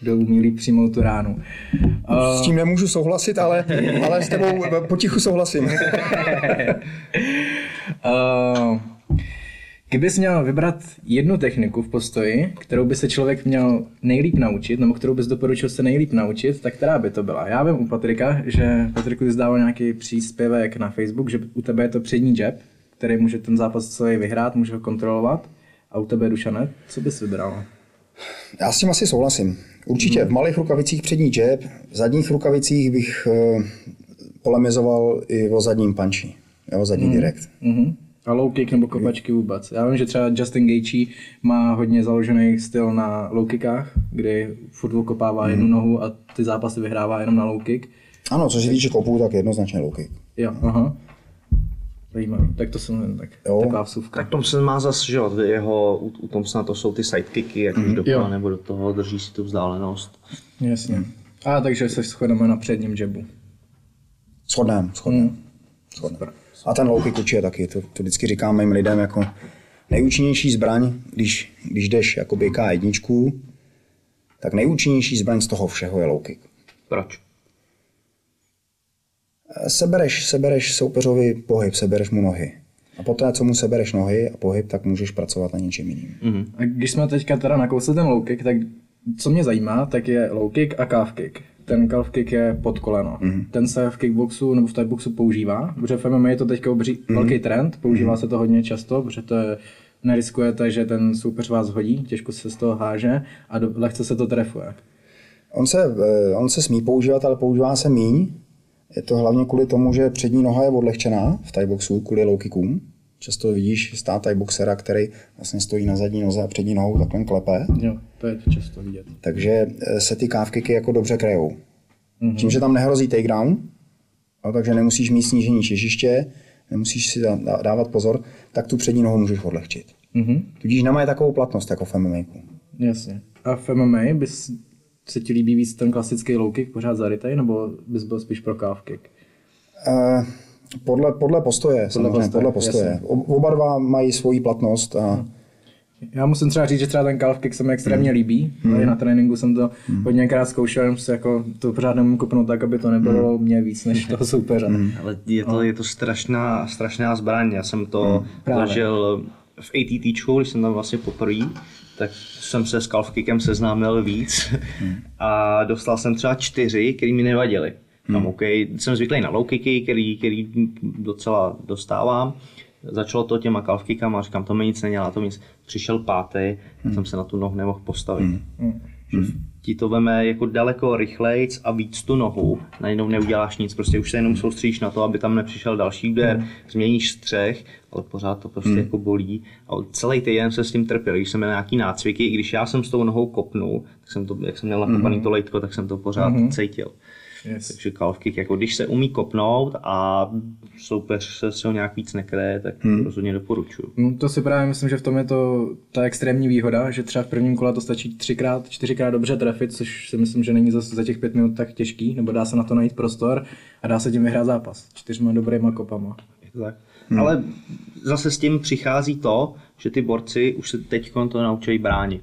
kdo umí líp přijmout tu ránu. S tím nemůžu souhlasit, ale, ale s tebou potichu souhlasím. uh... Kdybys měl vybrat jednu techniku v postoji, kterou by se člověk měl nejlíp naučit, nebo kterou bys doporučil se nejlíp naučit, tak která by to byla? Já vím u Patrika, že Patriku jsi dával nějaký příspěvek na Facebook, že u tebe je to přední jab, který může ten zápas celý vyhrát, může ho kontrolovat, a u tebe Dušane, co bys vybral? Já s tím asi souhlasím. Určitě hmm. v malých rukavicích přední jab, v zadních rukavicích bych uh, polemizoval i o zadním punchi, o zadní hmm. direkt. Hmm. A low kick nebo kopačky vůbec. Já vím, že třeba Justin Gaethje má hodně založený styl na low kickách, kdy furt kopává jednu mm. nohu a ty zápasy vyhrává jenom na low kick. Ano, co se týče kopů, tak jednoznačně low kick. Jo, no. aha. Zajímavý. Tak to jsem tak, taková vsuvka. Tak Thompson má zase, že jeho, u, u Thompsona to jsou ty sidekicky, ať mm. už dokola nebo do toho, drží si tu vzdálenost. Jasně. Mm. A takže se shodneme na předním jabu. Shodneme, shodneme. Mm. A ten low kick určitě taky, to, to vždycky říkám mým lidem jako nejúčinnější zbraň, když, když jdeš jakoby K jedna, tak nejúčinnější zbraň z toho všeho je low kick. Proč? Sebereš, sebereš soupeřovi pohyb, sebereš mu nohy. A poté, co mu sebereš nohy a pohyb, tak můžeš pracovat na něčem jiným. Mm-hmm. A když jsme teďka teda nakousli ten low kick, tak co mě zajímá, tak je low kick a calf kick. Ten calf kick je pod koleno. Mm-hmm. Ten se v kickboxu nebo v Thai boxu používá, protože v M M A je to teďka obří, mm-hmm. velký trend, používá mm-hmm. se to hodně často, protože to je, neriskujete, že ten soupeř vás hodí, těžko se z toho háže a do, lehce se to trefuje. On se, on se smí používat, ale používá se míň. Je to hlavně kvůli tomu, že přední noha je odlehčená v Thai boxu kvůli low kickům. Často vidíš stát Thai boxera, který vlastně stojí na zadní noze a přední nohou takhle klepe. Jo, to je to často vidět. Takže se ty calf kicky jako dobře krejou. Mm-hmm. Tím, že tam nehrozí takedown, no, takže nemusíš mít snížení těžiště, nemusíš si dávat pozor, tak tu přední nohu můžeš odlehčit. Mm-hmm. Tudíž nemají takovou platnost jako v M M A. Jasně. A v M M A bys se ti líbí víc ten klasický low kick pořád zarytej, nebo bys byl spíš pro calf kick? Uh, Podle, podle postoje, podle samozřejmě, postoje, podle postoje. O, oba dva mají svoji platnost a... Já musím třeba říct, že třeba ten calf kick se mi extrémně mm. líbí. Mm. Na tréninku jsem to mm. hodněkrát zkoušel, jenom se jako to pořád nemůžu kopnout tak, aby to nebylo mm. mě víc než toho soupeře. Mm. Ale je to, je to strašná, strašná zbraň, já jsem to zažil mm. v A T T, když jsem tam vlastně poprvé. tak jsem se s calfkickem seznámil víc a dostal jsem třeba čtyři, který mi nevadily. Hmm. Okay. Jsem zvyklý na low kicky, který, který docela dostávám. Začalo to těma calfkickama a říkám, to mi nic nedělá, to mi nic. Přišel pátý, hmm. jsem se na tu nohu nemohl postavit. Hmm. Hmm. Ti to veme jako daleko rychlejc a víc tu nohu, najednou neuděláš nic, prostě už se jenom soustříš na to, aby tam nepřišel další úder, mm. změníš střeh, ale pořád to prostě mm. jako bolí a celý týden jsem s tím trpěl, když jsem měl nějaký nácviky, i když já jsem s tou nohou kopnul, tak jsem to, jak jsem měl nakopaný mm. to lejtko, tak jsem to pořád mm. cítil. Yes. Takže calf kick, jako když se umí kopnout a soupeř se ho nějak víc nekryje, tak hmm. rozhodně doporučuji. No to si právě myslím, že v tom je to ta extrémní výhoda, že třeba v prvním kole to stačí třikrát, čtyřikrát dobře trefit, což si myslím, že není zase za těch pět minut tak těžký, nebo dá se na to najít prostor a dá se tím vyhrát zápas čtyřma dobrýma kopama. Tak. Hmm. Ale zase s tím přichází to, že ty borci už se teď to naučí bránit.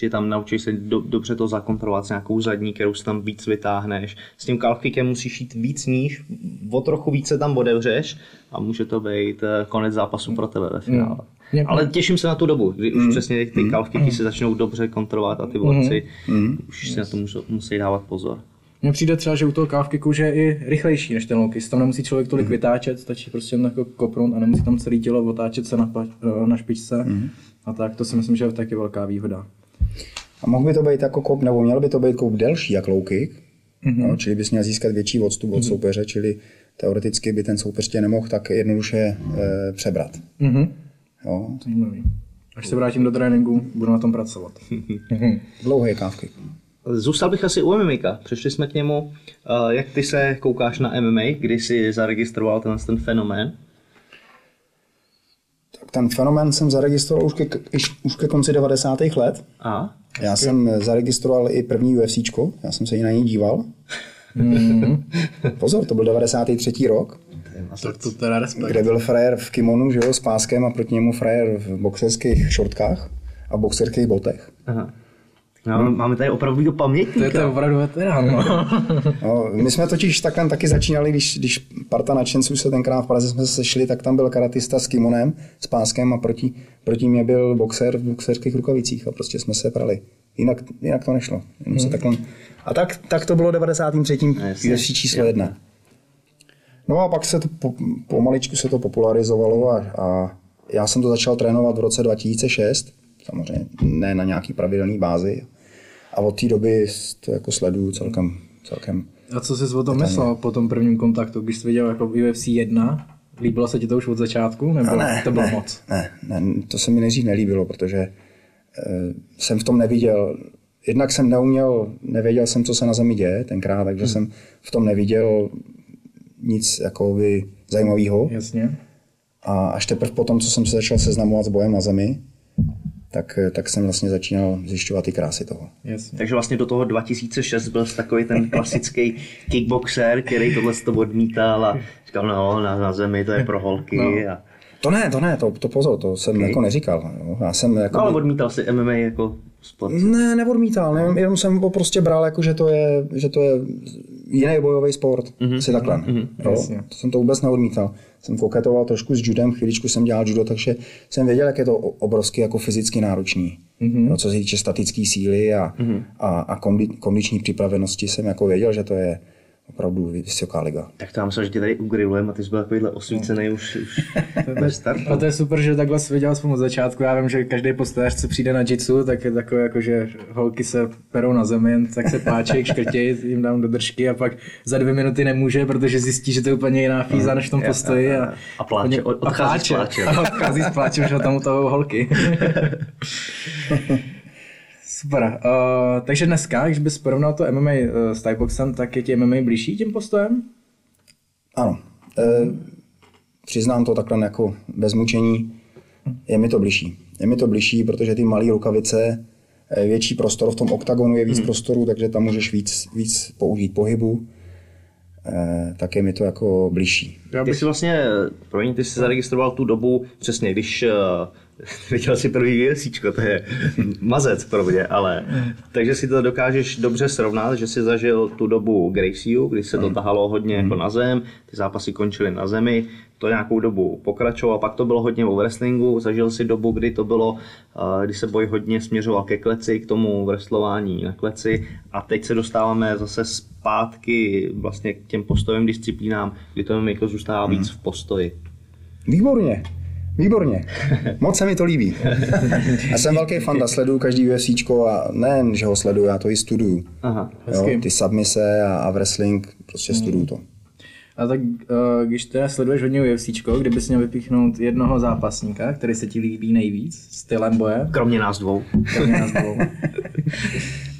Že tam naučíš se do, dobře to zakontrolovat s nějakou zadní, kterou si tam víc vytáhneš. S tím calfkickem musíš jít víc níž, o trochu více tam odevřeš a může to být konec zápasu pro tebe ve finále. Mm. Ale těším se na tu dobu, kdy už mm. přesně ty calfkicky mm. se začnou dobře kontrolovat a ty borci mm. už si yes. na to musí dávat pozor. Mně přijde třeba, že u toho calfkicku je i rychlejší než ten low kick. Tam nemusí člověk tolik mm. vytáčet, stačí prostě jen jako kopnout a nemusí tam celé tělo otáčet se na, na špičce. Mm. A tak to si myslím, že je taky velká výhoda. A mohl by to být jako koup, nebo měl by to být koup delší jak low kick, mm-hmm. no, čili bys měl získat větší odstup od mm-hmm. soupeře, čili teoreticky by ten soupeř tě nemohl tak jednoduše eh, přebrat. Mm-hmm. Jo. Až se vrátím do tréninku, budu na tom pracovat. Dlouhý calf kick. Zůstal bych asi u em em á. Přišli jsme k němu, jak ty se koukáš na em em á, kdy jsi zaregistroval ten, ten fenomén? Tak ten fenomén jsem zaregistroval už ke, už ke konci devadesátých let. A? Já jsem zaregistroval i první UFCčko, já jsem se i na něj díval. Mm-hmm. Pozor, to byl devadesátý třetí rok, to teda respekt. Kde byl frajer v kimonu, že jo, s páskem a proti němu frajer v boxerských šortkách a boxerských botech. Aha. No, hmm. Máme tady opravdu pamětníka. To je to opravdu veterán. No. No, my jsme totiž takhle taky začínali, když, když parta nadšenců se tenkrát v Praze jsme se sešli, tak tam byl karatista s kimonem, s páskem a proti, proti mě byl boxer v boxerských rukavicích a prostě jsme se prali. Jinak, jinak to nešlo. Hmm. Se takhle... A tak, tak to bylo devadesátý třetí U F C číslo jedna. No a pak se to po, pomaličku se to popularizovalo a, a já jsem to začal trénovat v roce dva tisíce šest. Samozřejmě ne na nějaký pravidelný bázi. A od té doby to jako sleduju celkem, celkem... A co jsi o tom myslel po tom prvním kontaktu, když jsi viděl jako U F C jedna? Líbilo se ti to už od začátku, nebo ne, to bylo ne, moc? Ne, ne, to se mi nejdřív nelíbilo, protože e, jsem v tom neviděl. Jednak jsem neuměl, nevěděl jsem, co se na zemi děje tenkrát, takže hmm. jsem v tom neviděl nic jakoby zajímavého. Jasně. A až teprve potom, co jsem se začal seznamovat s bojem na zemi, Tak, tak jsem vlastně začínal zjišťovat ty krásy toho. Jasně. Takže vlastně do toho dva tisíce šest byl takový ten klasický kickboxer, který tohle to odmítal a říkal, no na, na zemi to je pro holky. No. A... To ne, to ne, to, to pozor, to jsem okay. jako neříkal. Jo. Já jsem jako... No, ale odmítal jsi em em á jako sport? Ne, neodmítal, ne, jenom jsem ho prostě bral jako, že to je, že to je jiný bojový sport, mm-hmm. si takhle. Mm-hmm. Jo. To jsem to vůbec neodmítal. Jsem koketoval trošku s judem, chvíličku jsem dělal judo, takže jsem věděl, jak je to obrovsky jako fyzicky náročný. Mm-hmm. No, co se týče statické síly a, mm-hmm. a, a kondiční připravenosti, jsem jako věděl, že to je opravdu vysoká liga. Tak to já myslel, že tě tady ugrilujeme a ty jsi byl takovýhle osvícenej no. už, už ve startu. A to je super, že takhle jsi věděl aspoň od začátku. Já vím, že každý postavář, co přijde na jitsu, tak je takové jako, že holky se perou na zemi, tak se páčí, škrtějí, jim dám do držky a pak za dvě minuty nemůže, protože zjistí, že to je úplně jiná fíza, než v tom postoji. A, a pláče, odchází s pláčem. A odchází s pláčem, že tam utahou holky. Super. Uh, takže dneska, když bys porovnal to em em á uh, s Thai boxem, tak je ti em em á blížší tím postojem? Ano. E, přiznám to takhle jako bez mučení. Je mi to blížší. Je mi to blížší, protože ty malé rukavice, větší prostor v tom oktagonu je víc hmm. prostoru, takže tam můžeš víc, víc použít pohybu. E, tak je mi to jako blížší. Ty jsi vlastně, promiň, ty jsi zaregistroval tu dobu přesně, když... Uh, Viděl si první UFCčko, to je mazec pro mě, ale takže si to dokážeš dobře srovnat, že si zažil tu dobu Gracieu, kdy se to tahalo hodně jako na zem, ty zápasy končily na zemi, to nějakou dobu pokračovalo, pak to bylo hodně o wrestlingu, zažil si dobu, kdy to bylo, kdy se boj hodně směřoval ke kleci, k tomu wrestlování na kleci a teď se dostáváme zase zpátky vlastně k těm postojovým disciplínám, kdy to jako zůstává víc v postoji. Výborně. Výborně, moc se mi to líbí. Já jsem velký fanda, sleduju každý UFCčko a nejen, že ho sleduju, já to i studuju. Aha, jo, ty submise a, a wrestling, prostě hmm. studuju to. A tak když teda sleduješ hodně UFCčko, kdybys měl vypíchnout jednoho zápasníka, který se ti líbí nejvíc, stylem boje? Kromě nás dvou. Kromě nás dvou.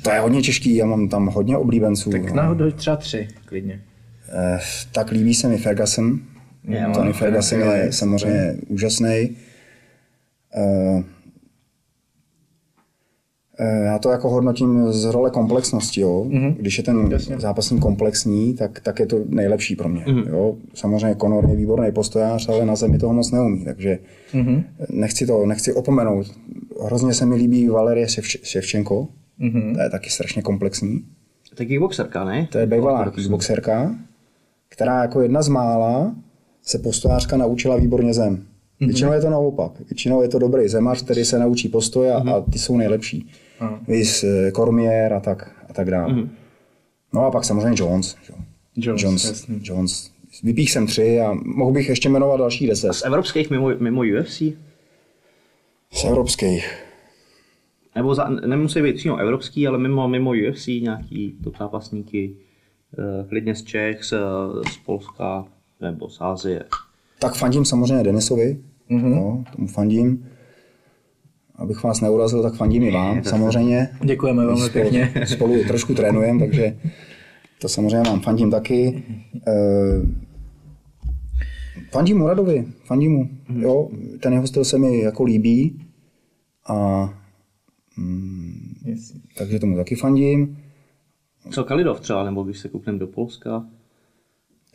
To je hodně těžký, já mám tam hodně oblíbenců. Tak no. Náhodou třeba tři, klidně. Eh, tak líbí se mi Ferguson. Yeah, Tony Ferguson je, je samozřejmě je. úžasný. Uh, uh, já to jako hodnotím z role komplexnosti. Jo. Mm-hmm. Když je ten Jasně. zápasník komplexní, tak, tak je to nejlepší pro mě. Mm-hmm. Jo. Samozřejmě Conor je výborný postojář, ale na zemi toho moc neumí. Takže mm-hmm. nechci to nechci opomenout. Hrozně se mi líbí Valerie Ševčenko. Mm-hmm. To je taky strašně komplexní. To je kickboxerka, ne? To je bývalá kickboxerka, která jako jedna z mála se postojářka naučila výborně zem. Mm-hmm. Většinou je to naopak. Většinou je to dobrý zemař, který se naučí postoj a, mm-hmm. a ty jsou nejlepší. Mm-hmm. Víš, Cormier a tak, a tak dále. Mm-hmm. No a pak samozřejmě Jones. Jo. Jones, Jones, jasný. Jones. Vypích jsem tři a mohl bych ještě jmenovat další deset. A z evropských mimo, mimo U F C? Z evropských. Nebo za, nemusí být přímo evropský, ale mimo, mimo U F C nějaký top zápasníky. Klidně z Čech, z, z Polska. Nebo z Asie. Tak fandím samozřejmě Denisovi, mm-hmm. no, tomu fandím. Abych vás neurazil, tak fandím i vám samozřejmě. Děkujeme vám pěkně. Spolu, spolu trošku trénujeme, takže to samozřejmě vám fandím taky. Uh, fandím Muradovi, fandím mu. Mm-hmm. Jo, ten jeho styl se mi jako líbí. A, mm, yes. Takže tomu taky fandím. Co Kalidov třeba, nebo když se koukneme do Polska?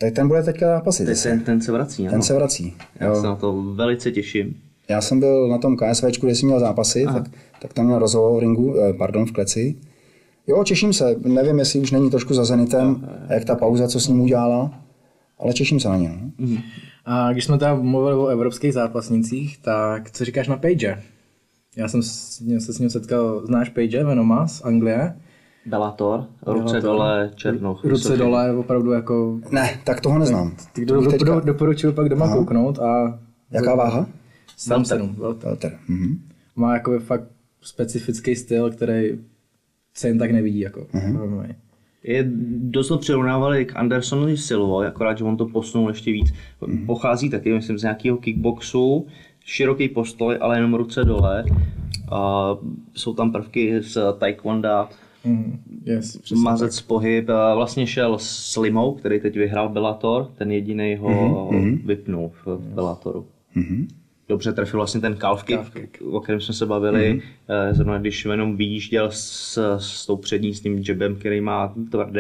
Tak ten bude teďka zápasit. Teď ten, ten se vrací, ano. Ten se vrací. Jo. Já se na to velice těším. Já jsem byl na tom KSVčku, kde jsi měl zápasy, tak, tak tam měl rozhovor v ringu, pardon, v kleci. Jo, těším se. Nevím, jestli už není trošku za Zenitem, a jak ta pauza, co s ním udělala, ale těším se na ně. No. Mhm. A když jsme teda mluvili o evropských zápasnicích, tak co říkáš na Paige? Já jsem se s ním setkal, znáš Paige Venoma z Anglie? Bellator, ruce dole, černoch. Ruce vysoké. Dole, opravdu jako... Ne, tak toho neznám. Ty kdo do, do, doporučuji pak doma Aha. kouknout a... Jaká váha? sedm sedm Welter. Mhm. Má jako fakt specifický styl, který se jen tak nevidí jako. Mhm. Je dost přirovnávali k Andersonovi Silva, akorát, že on to posunul ještě víc. Mhm. Pochází taky, myslím, z nějakého kickboxu, široký postoj, ale jenom ruce dole. A jsou tam prvky z taekwonda. Mm, yes, mazec pohyb, vlastně šel s Limou, který teď vyhrál Bellator, ten jediný ho mm-hmm. vypnul v yes. Bellatoru. Mm-hmm. Dobře trefil vlastně ten calf kick, o kterém jsme se bavili, mm-hmm. zrovna když jenom vyjížděl s, s tou přední, s tím jabem, který má tvrdý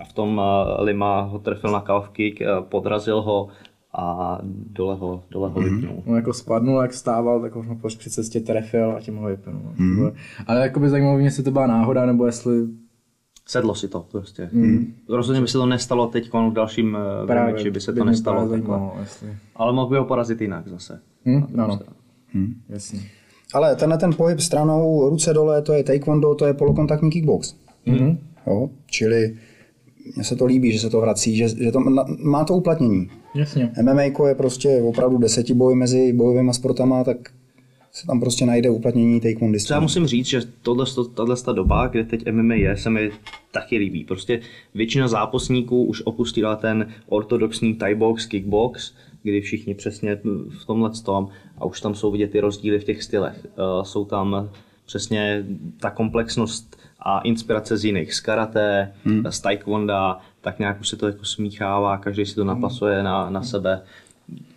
a v tom Lima ho trefil na calf kick, podrazil ho a dole ho, dole ho mm-hmm. vypnul. On jako spadnul, jak stával, tak ho při cestě trefil a tím ho vypnul. Mm-hmm. Ale jakoby zajímavé, jestli to byla náhoda, nebo jestli... Sedlo si to prostě. Mm-hmm. Rozhodně by se to nestalo teď, v dalším výměči by se by to nestalo. Zajímalo, jestli... Ale mohl by ho porazit jinak zase. Mm? Ano. Mm. Jasně. Ale tenhle ten pohyb stranou, ruce dole, to je taekwondo, to je polokontaktní kickbox. Mm-hmm. Jo, čili... Mně se to líbí, že se to vrací, že, že to má to uplatnění. Jasně. M M A je prostě opravdu desetiboj mezi bojovými sportama, tak se tam prostě najde uplatnění taekwondistů. Já musím říct, že tato doba, kde teď M M A je, se mi taky líbí. Prostě většina zápasníků už opustila ten ortodoxní Thai box, kickbox, kdy všichni přesně v tomhle tom a už tam jsou vidět ty rozdíly v těch stylech. Uh, jsou tam přesně ta komplexnost a inspirace z jiných, z karate, hmm. z taekwonda, tak nějak už se to jako smíchává, každý si to napasuje na, na sebe.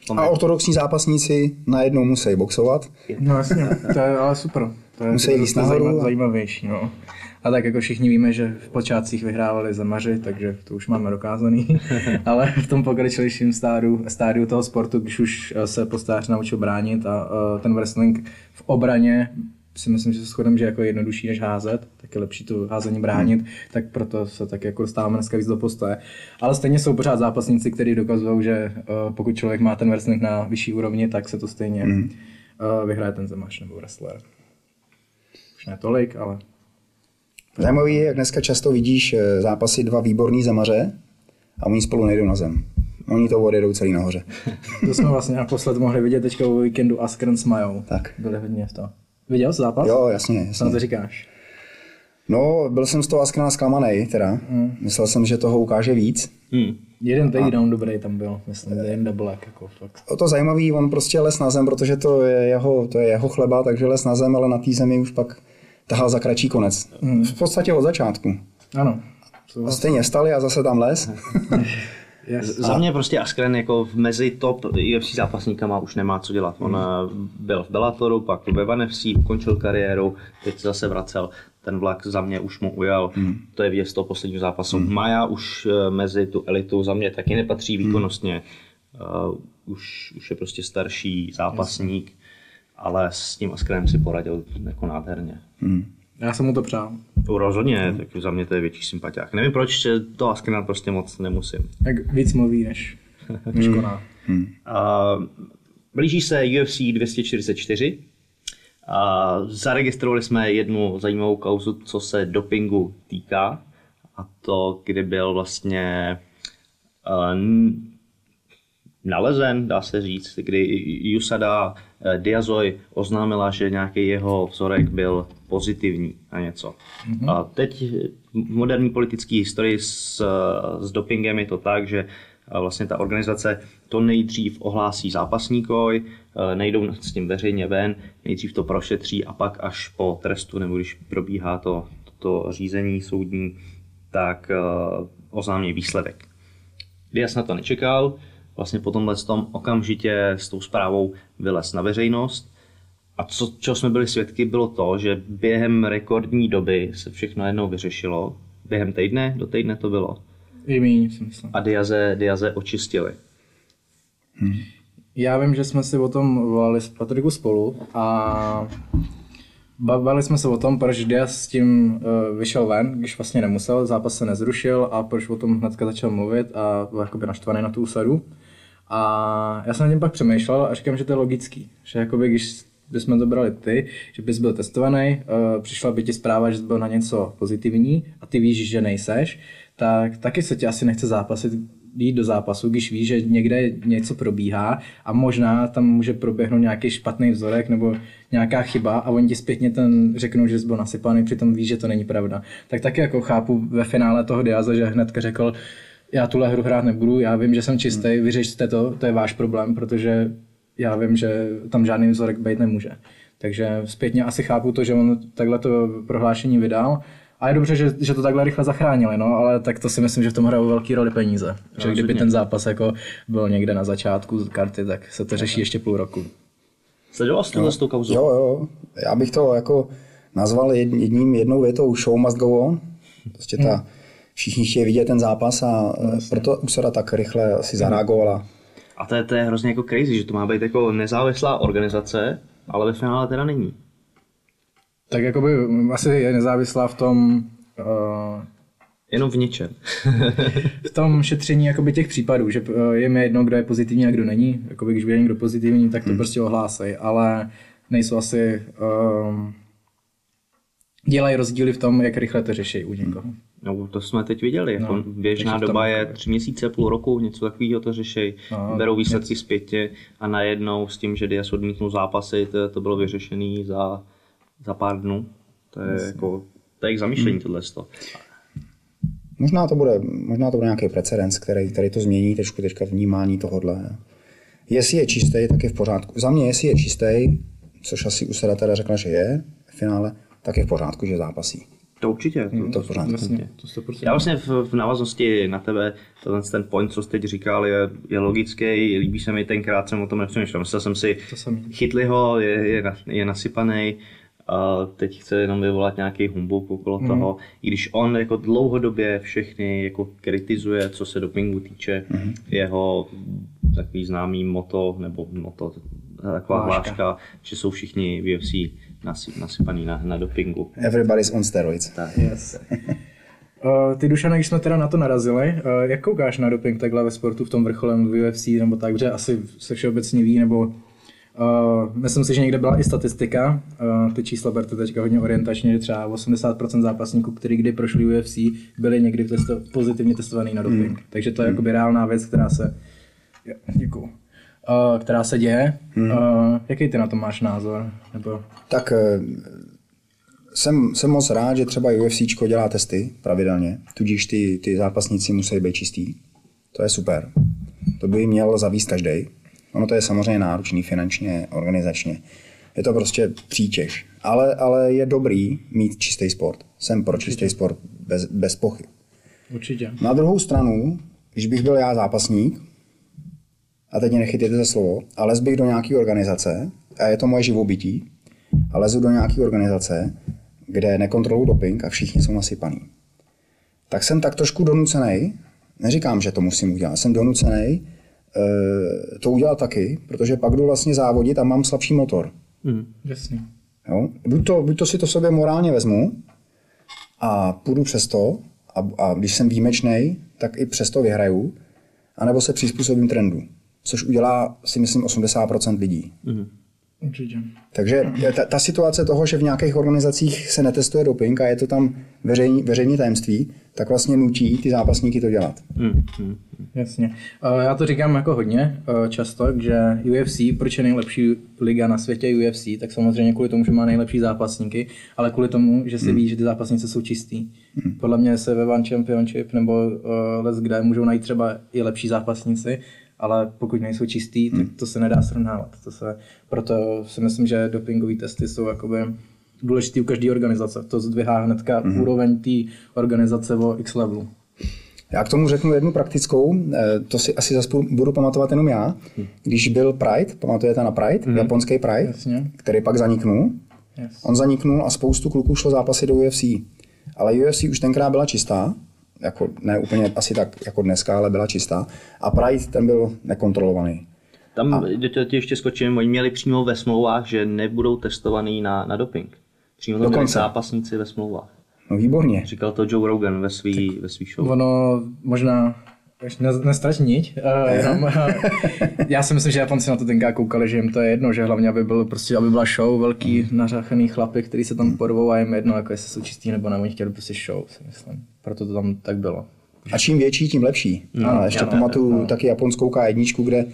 Tom a je... ortodoxní zápasníci najednou musí boxovat. No jasně, to je ale super. To je musí jíst nahoru. Zajímavější, no. A tak jako všichni víme, že v počátcích vyhrávali zemaři, takže to už máme dokázaný. Ale v tom pokročilejším stádiu, stádiu toho sportu, když už se postář naučil bránit a ten wrestling v obraně, si myslím, že se shodem, že jako je jednodušší než házet, tak je lepší to házení bránit, tak proto se tak jako dostáváme dneska víc do postoje. Ale stejně jsou pořád zápasníci, kteří dokazují, že pokud člověk má ten wrestling na vyšší úrovni, tak se to stejně mm. vyhraje ten zemař nebo wrestler. Už ne tolik, ale... Zajímavý je, jak dneska často vidíš zápasy dva výborní zemaře a oni spolu nejdou na zem. Oni to odjedou celý nahoře. To jsme vlastně naposled mohli vidět teďka o víkendu Askren s Majou. Tak. Byli hodně v to. Viděl jsi zápas? Jo, jasně, jasně. Co to říkáš? No, byl jsem z toho Askrena zklamanej teda. Mm. Myslel jsem, že toho ukáže víc. Mm. Jeden takedown dobrý tam byl, myslím, jeden double leg, jako fakt. O to zajímavý, on prostě les na zem, protože to je jeho, to je jeho chleba, takže les na zem, ale na té zemi už pak tahal za kratší konec. Mm. V podstatě od začátku. Ano. A stejně vstali a zase tam les. Yes. Za mě prostě Askren jako mezi top U F C zápasníkama už nemá co dělat. On mm. byl v Bellatoru, pak ve U F C, ukončil kariéru, teď se zase vracel. Ten vlak za mě už mu ujel, mm. to je vidět z toho posledního zápasu. Mm. Maia už mezi tu elitu za mě taky nepatří výkonnostně. Uh, už, už je prostě starší zápasník, yes. ale s tím Askrenem si poradil jako nádherně. Mm. Já jsem mu to přál. Rozhodně, tak za mě to je větší sympatiák. Nevím proč, to Askrena prostě moc nemusím. Jak víc mluví, než škoda. Hmm. Uh, blíží se U F C dvě stě čtyřicet čtyři. Uh, zaregistrovali jsme jednu zajímavou kauzu, co se dopingu týká. A to, kdy byl vlastně uh, nalezen, dá se říct, kdy U S A D A Diazoj oznámila, že nějaký jeho vzorek byl pozitivní na něco. Mm-hmm. A teď v moderní politické historii s, s dopingem je to tak, že vlastně ta organizace to nejdřív ohlásí zápasníkovi, nejdou s tím veřejně ven, nejdřív to prošetří a pak až po trestu, nebo když probíhá to, to řízení soudní, tak oznámí výsledek. Diaz na to nečekal. Vlastně po tomhle tom okamžitě s tou zprávou vylez na veřejnost. A co, čeho jsme byli svědky, bylo to, že během rekordní doby se všechno jednou vyřešilo. Během týdne, do týdne to bylo. Jmením, si myslím. A Diaze, Diaze očistili. Hmm. Já vím, že jsme si o tom volali s Patriku spolu a bavili jsme se o tom, proč Diaz s tím vyšel ven, když vlastně nemusel, zápas se nezrušil a proč o tom hnedka začal mluvit a byl jakoby naštvaný na tu U S A D U. A já jsem nad tím pak přemýšlel a říkám, že to je logický, že jakoby když bychom to brali ty, že bys byl testovaný, přišla by ti zpráva, že jsi byl na něco pozitivní a ty víš, že nejseš, tak taky se ti asi nechce zápasit, jít do zápasu, když víš, že někde něco probíhá a možná tam může proběhnout nějaký špatný vzorek nebo nějaká chyba a oni ti zpětně ten řeknou, že jsi byl nasypaný, přitom víš, že to není pravda. Tak taky jako chápu ve finále toho Diaza, že hnedka řekl, já tuhle hru hrát nebudu, já vím, že jsem čistý, vyřešte to, to je váš problém, protože já vím, že tam žádný vzorek být nemůže. Takže zpětně asi chápu to, že on takhle to prohlášení vydal. A je dobře, že, že to takhle rychle zachránili, no, ale tak to si myslím, že v tom hrajou velký roli peníze. Že kdyby ten zápas jako byl někde na začátku karty, tak se to řeší ještě půl roku. Sledoval jste to s tou kauzou? Jo, jo. Já bych to jako nazval jedním, jednou větou show must go on. Prostě ta, hmm. všichni chtějí vidět ten zápas a vlastně. Proto U S A D A tak rychle asi zareagovala. A to je, to je hrozně jako crazy, že to má být jako nezávislá organizace, ale ve finále teda není. Tak jakoby asi je nezávislá v tom... Uh, Jenom v něčem. v tom šetření jakoby těch případů, že je mi jedno, kdo je pozitivní a kdo není. Jakoby, když bude někdo pozitivní, tak to hmm. prostě ohlásej, ale nejsou asi... Uh, dělají rozdíly v tom, jak rychle to řeší u někoho. No, to jsme teď viděli. Jako no, běžná doba je tři měsíce, půl roku, něco takového to řeší. No, berou výsledky něco. Zpětě a najednou s tím, že Diaz odmítnul zápasy, to, to bylo vyřešené za... za pár dnů, to je Myslím. jako, to je k zamýšlení hmm. tohle sto. Možná to bude, možná to bude nějaký precedens, který, který to změní trošku teďka vnímání tohodle. Jestli je čistý, tak je v pořádku. Za mě, jestli je čistý, což asi U S A D A teda řekla, že je v finále, tak je v pořádku, že zápasí. To určitě. To, to v pořádku. Vlastně, to Já vlastně v, v návaznosti na tebe, ten, ten point, co jsi teď říkal, je, je logický, líbí se mi, tenkrát jsem o tom nepřemýšlel. Myslel jsem si, chytli ho, je, je, je nasypaný. teď chce jenom vyvolat nějaký humbuk okolo mm. toho, i když on jako dlouhodobě všechny jako kritizuje, co se dopingu týče, mm. jeho takový známý moto, nebo moto, taková hláška, že jsou všichni v U F C nasypaný na, na dopingu. Everybody's on steroids. Tak. Yes. Uh, ty, Dušane, když jsme teda na to narazili, uh, jak koukáš na doping takhle ve sportu v tom vrcholem v U F C nebo tak, že asi se všeobecně ví, nebo uh, myslím si, že někde byla i statistika, uh, ty čísla berte teďka hodně orientačně, že třeba osmdesát procent zápasníků, kteří kdy prošli U F C, byli někdy testo- pozitivně testovaný na doping. Mm. Takže to je mm. jakoby reálná věc, která se... Děkuju. Uh, která se děje. Mm. Uh, jaký ty na to máš názor? Nebo... Tak... Uh... Jsem, jsem moc rád, že třeba UFCčko dělá testy pravidelně, tudíž ty, ty zápasníci musí být čistí. To je super. To by měl zavíst každej. Ono to je samozřejmě náročný finančně, organizačně. Je to prostě přítěž. Ale, ale je dobrý mít čistý sport. Jsem pro Určitě. čistý sport bez, bez pochyb. Určitě. Na druhou stranu, když bych byl já zápasník, a teď mě nechytíte za slovo, ale lez bych do nějaké organizace, a je to moje živobytí, a lezu do nějaké organizace, kde nekontrolují doping a všichni jsou nasypaný. Tak jsem tak trošku donucený, neříkám, že to musím udělat, jsem donucený e, to udělat taky, protože pak jdu vlastně závodit a mám slabší motor. Mm, jasně. Jo? Buď, to, buď to si to sobě morálně vezmu a půjdu přes to, a, a když jsem výjimečnej, tak i přes to vyhraju, anebo se přizpůsobím trendu, což udělá si myslím osmdesát procent lidí. Mm. Určitě. Takže ta, ta situace toho, že v nějakých organizacích se netestuje doping a je to tam veřejný, veřejný tajemství, tak vlastně nutí ty zápasníky to dělat. Mm, mm, jasně. Já to říkám jako hodně často, že U F C, proč je nejlepší liga na světě U F C, tak samozřejmě kvůli tomu, že má nejlepší zápasníky, ale kvůli tomu, že se mm. ví, že ty zápasníci jsou čistý. Mm. Podle mě se ve One Championship nebo les, kde můžou najít třeba i lepší zápasníci, ale pokud nejsou čistý, tak to se nedá srovnávat. To se, proto si myslím, že dopingové testy jsou jakoby důležitý u každé organizace. To zdvihá hnedka mm-hmm. úroveň té organizace o X levelu. Já k tomu řeknu jednu praktickou, to si asi zase budu pamatovat jenom já. Když byl Pride, pamatujete na Pride, mm-hmm. japonský Pride, Jasně. který pak zaniknul. Yes. On zaniknul a spoustu kluků šlo zápasy do U F C. Ale U F C už tenkrát byla čistá. Jako, ne úplně asi tak jako dneska, ale byla čistá. A Pride ten byl nekontrolovaný. Tam a... ti ještě skočím, oni měli přímo ve smlouvách, že nebudou testovaný na, na doping. Přímo to měli zápasníci ve smlouvách. No výborně. Říkal to Joe Rogan ve svý, ve svý show. Ono možná... Nestrať niť. Uh, uh, já si myslím, že Japonci na to tenkrát koukali, že jim to je jedno, že hlavně aby, byl, prostě, aby byla show, velký nařáchaný chlapy, který se tam porvou a jim jedno, jako jestli jsou čistý nebo ne, oni chtěli prostě show, si myslím. Proto to tam tak bylo. A čím větší, tím lepší. No, a ještě pamatuju no. taky japonskou K jedna, kde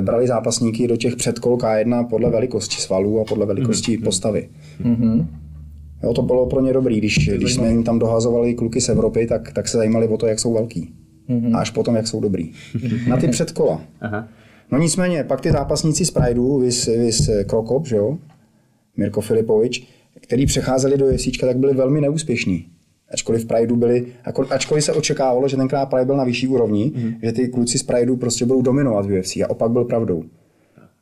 brali zápasníky do těch předkol K jedna podle velikosti svalů a podle velikosti mm-hmm. postavy. Mm-hmm. Jo, to bylo pro ně dobrý, když, když jsme jim tam dohazovali kluky z Evropy, tak, tak se zajímali o to, jak jsou velký. Mm-hmm. A až potom, jak jsou dobrý. Na ty předkola. Aha. No nicméně, pak ty zápasníci z Prideu, vis, vis Krokop, že jo? Mirko Filipovič, který přecházeli do Jesíčka, tak byli velmi neúspěšní. Ačkoliv v Prideu byli, ačkoliv se očekávalo, že tenkrát Pride byl na vyšší úrovni, mm-hmm. že ty kluci z Prideu prostě budou dominovat v U F C. A opak byl pravdou.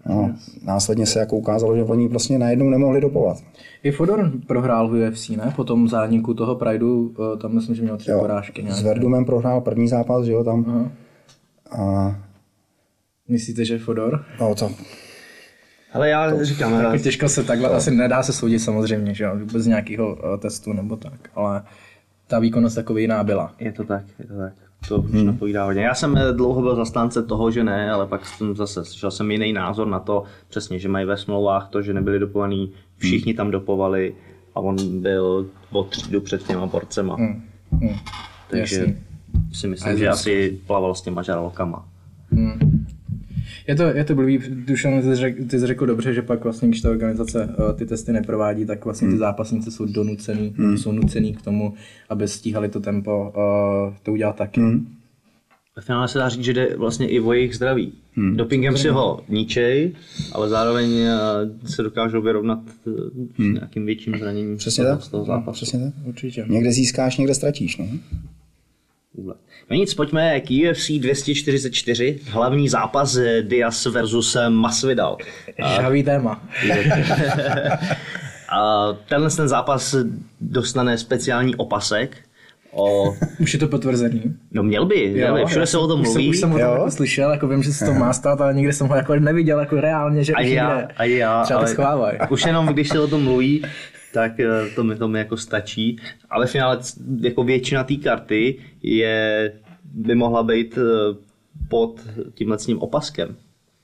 No, následně se jako ukázalo, že oni prostě najednou nemohli dopovat. I Fedor prohrál v U F C, ne? Po tom zániku toho Prideu, tam myslím, že měl tři jo, porážky nějaké. S Verdumem prohrál první zápas, že jo, tam. Uh-huh. A... Myslíte, že Fedor? No to... Ale já to, říkám... Jako těžko se takhle, to... asi nedá se soudit samozřejmě, že jo, bez nějakého testu nebo tak, ale ta výkonnost takový jiná byla. Je to tak, je to tak. To už hmm. napovídá hodně. Já jsem dlouho byl zastánce toho, že ne, ale pak jsem zase slyšel jsem jiný názor na to, přesně, že mají ve smlouvách to, že nebyli dopovaní, všichni tam dopovali a on byl o třídu před těma borcema. Hmm. Hmm. Takže Jasný. si myslím, že asi plaval s těma žaralokama. Hmm. Je to, je to blbý, Dušan, ty jsi, ty jsi řekl dobře, že pak vlastně, když ta organizace ty testy neprovádí, tak vlastně ty zápasníci jsou donucený, mm. jsou nucený k tomu, aby stíhali to tempo, uh, to udělat taky. Mm. Ve finále se dá říct, že jde vlastně i o jejich zdraví. Hmm. Dopingem si ho ničej, ale zároveň se dokážou vyrovnat hmm. nějakým větším zraněním přesně z toho zápasu. No, přesně tak, určitě. Někde získáš, někde ztratíš, no? No nic, pojďme k U F C dvě stě čtyřicet čtyři, hlavní zápas Diaz versus Masvidal. Žhavý téma. A tenhle ten zápas dostane speciální opasek. O... Už je to potvrzený. No měl by, jo, měl by. Všude se o tom mluví. Už jsem o tom jako slyšel, jako vím, že se to má stát, ale nikdy jsem ho jako neviděl jako reálně, že už jde. Třeba to schovávají. Už jenom když se o tom mluví, tak to mi, to mi jako stačí. Ale v finále jako většina té karty je, by mohla být pod tímhle s tím opaskem.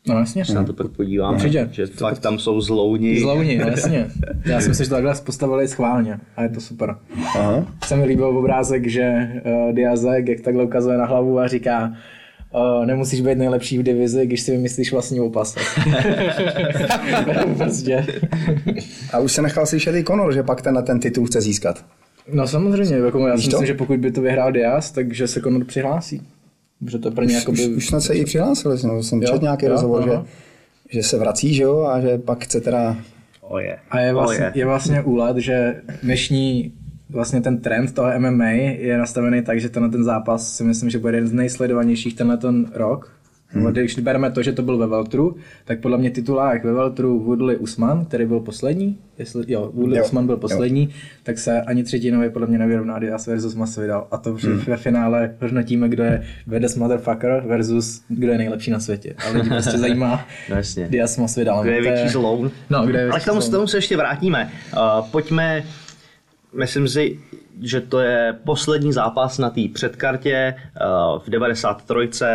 No jasně. Se na to pak podívám, určitě. Že fakt tam jsou zlouni. Zlouni, no jasně. Já jsem si to takhle postavili schválně a je to super. Aha. Se mi líbil obrázek, že uh, Diazek jak takhle ukazuje na hlavu a říká uh, nemusíš být nejlepší v divizi, když si vymyslíš vlastní opasek. Prostě. A už se nechal slyšet i Conor, že pak ten na ten titul chce získat. No samozřejmě, jako já si myslím, že pokud by to vyhrál Diaz, takže se Conor přihlásí. Že to už, jakoby... už, už snad se i přihlásil, no, jsem četl nějaký jo, rozhovor, že, že se vrací, že jo, a že pak chce teda... Oh yeah. A je vlastně, oh yeah. je vlastně úlet, že dnešní vlastně ten trend toho M M A je nastavený tak, že tenhle ten zápas si myslím, že bude jeden z nejsledovanějších tenhle ten rok. Hmm. Když bereme to, že to byl ve Veltru, tak podle mě titulák ve Veltru Woodley Usman, který byl poslední, jestli, jo, Woodley jo. Usman byl poslední, jo. Tak se ani třetinově podle mě nevyrovná Diaz versus Masvidal. A to hmm. ve finále hodnotíme, kdo je Vedas Motherfucker versus kdo je nejlepší na světě. A lidi prostě zajímá no, Diaz Masvidal. Kdo je větší zloun. No, kdo je větší Ale k tomu, tomu se ještě vrátíme. Uh, pojďme, myslím si, že to je poslední zápas na té předkartě uh, v devadesát tři.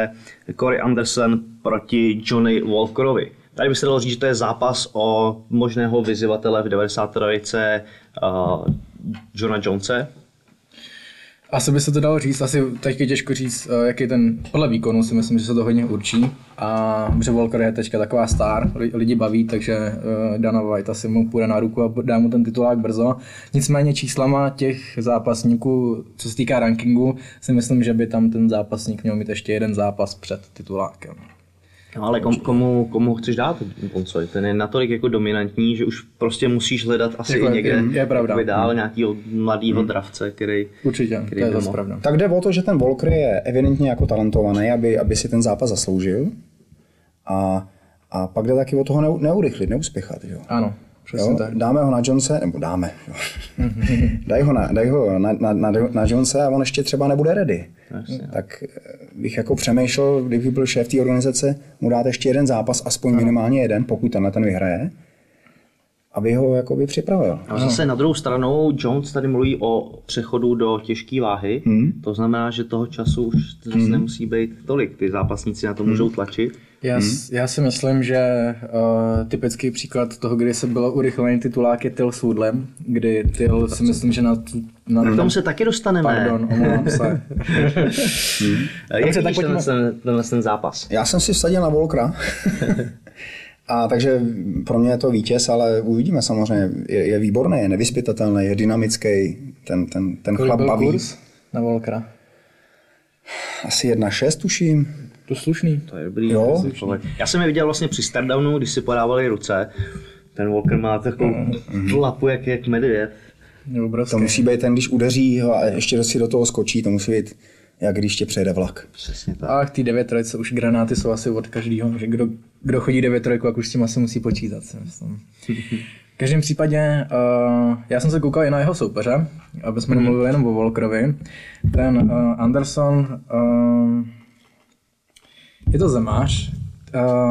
Corey Anderson proti Johnny Walkerovi. Tady by se dalo říct, že to je zápas o možného vyzývatele v devadesát tři. Uh, Jona Jonese. Asi by se to dalo říct, asi teď je těžko říct, jaký ten podle výkonu si myslím, že se to hodně určí. A že Walker je teďka taková star, lidi baví, takže Dana White asi mu půjde na ruku a dá mu ten titulák brzo. Nicméně číslama těch zápasníků, co se týká rankingu, si myslím, že by tam ten zápasník měl mít ještě jeden zápas před titulákem. No ale kom, komu, komu chceš dát Boncovi? Ten je natolik jako dominantní, že už prostě musíš hledat asi jako někde je, je dál hmm. nějakýho mladýho hmm. dravce, který... Určitě, který to je zase pravda. Tak jde o to, že ten Walker je evidentně jako talentovaný, aby, aby si ten zápas zasloužil. A, a pak jde taky o toho ne, neurychlit, neuspěchat. Jo? Ano, přesně jo? Tak. Dáme ho na Jonese, nebo dáme. Daj ho, na, daj ho na, na, na, na Jonese a on ještě třeba nebude ready. Jasně, tak bych jako přemýšlel, kdyby byl šéf té organizace, mu dát ještě jeden zápas, aspoň ano. minimálně jeden, pokud tenhle ten vyhraje, aby ho jakoby připravil. A zase ano. na druhou stranu Jones tady mluví o přechodu do těžké váhy, hmm. to znamená, že toho času už hmm. nemusí být tolik, ty zápasníci na to hmm. můžou tlačit. Já, hmm. já si myslím, že uh, typický příklad toho, kdy se bylo urychlený titulák, je Till s Woodlem, kdy Till si myslím, že na... na k tomu se taky dostaneme. Pardon, omlouvám se. hmm. Jak vidíš tenhle, tenhle ten zápas? Já jsem si vsadil na Volkra, a takže pro mě je to vítěz, ale uvidíme samozřejmě, je, je výborný, je nevyspytatelný, je dynamický, ten, ten, ten chlap baví. Kurz na Volkra? Asi jedna šest tuším. To slušný. To je dobrý. Jo. Já jsem je viděl vlastně při startdownu, když si podávali ruce. Ten Walker má takovou mm-hmm. tlapu, jak, jak medvěd. To musí být ten, když udeří ho a ještě si do toho skočí, to musí být, jak když tě přejede vlak. Přesně tak. A ty devět trojce, už granáty jsou asi od každého, že kdo, kdo chodí devět trojku, tak už s tím asi musí počítat. V každém případě, uh, já jsem se koukal i na jeho soupeře, aby jsme hmm. nemluvili jenom o Walkerovi. Ten uh, Anderson... Uh, je to zemář,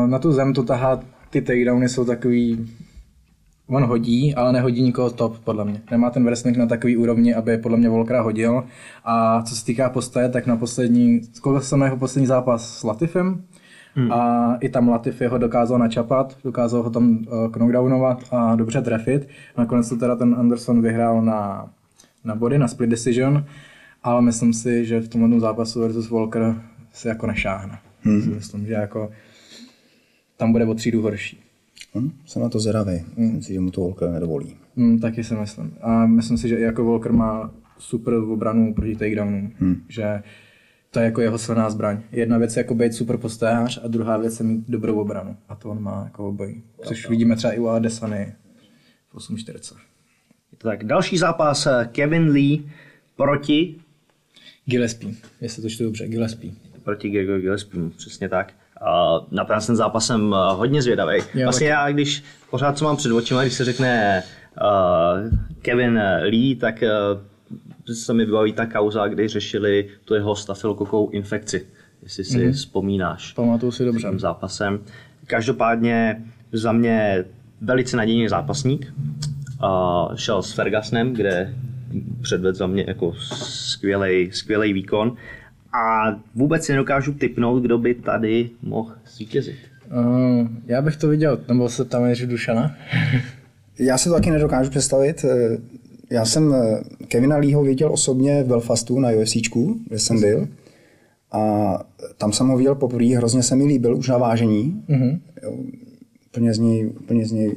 na tu zem to tahá, ty takedowny jsou takový, on hodí, ale nehodí nikoho top, podle mě. Nemá ten wrestling na takový úrovni, aby podle mě Volkera hodil. A co se týká postoje, tak na poslední, koukal jsem jeho poslední zápas s Latifem. Hmm. A i tam Latifi ho dokázal načapat, dokázal ho tam knockdownovat a dobře trefit. Nakonec to teda ten Anderson vyhrál na, na body, na split decision. Ale myslím si, že v tomhle zápasu versus Walker se jako nešáhne. Hmm. Myslím, že jako tam bude o třídu horší. Hmm, jsem na to zvědavý, hmm. myslím, že mu to Walker nedovolí. Hmm, taky si myslím. A myslím si, že i jako Walker má super obranu proti takedownu, hmm. že to je jako jeho silná zbraň. Jedna věc je jako být super postojář a druhá věc je mít dobrou obranu. A to on má jako obojí. Což vidíme třeba i u Adesany v osm čtyřicet. Tak další zápas Kevin Lee proti Gillespie, jestli to čtu dobře, Gillespie. Proti Gregor Gillespie, přesně tak. Na ten zápas jsem hodně zvědavý. Vlastně já, když pořád co mám před očima, když se řekne Kevin Lee, tak se mi vybaví ta kauza, kdy řešili tu jeho stafilokokovou infekci, jestli si mm-hmm. vzpomínáš. Pamatuju si dobře. S tím zápasem. Každopádně za mě velice nadějný zápasník. Uh, šel s Fergusonem, kde předvedl za mě jako skvělej, skvělej výkon. A vůbec si nedokážu tipnout, kdo by tady mohl zvítězit. Uh, já bych to viděl, nebo se tam jeří Dušana. Já si to taky nedokážu představit. Já jsem Kevina Leeho viděl osobně v Belfastu na UFCčku, kde jsem byl. A tam jsem ho viděl poprvé, hrozně se mi líbil už na vážení. Uh-huh. Jo, úplně z něj, úplně z něj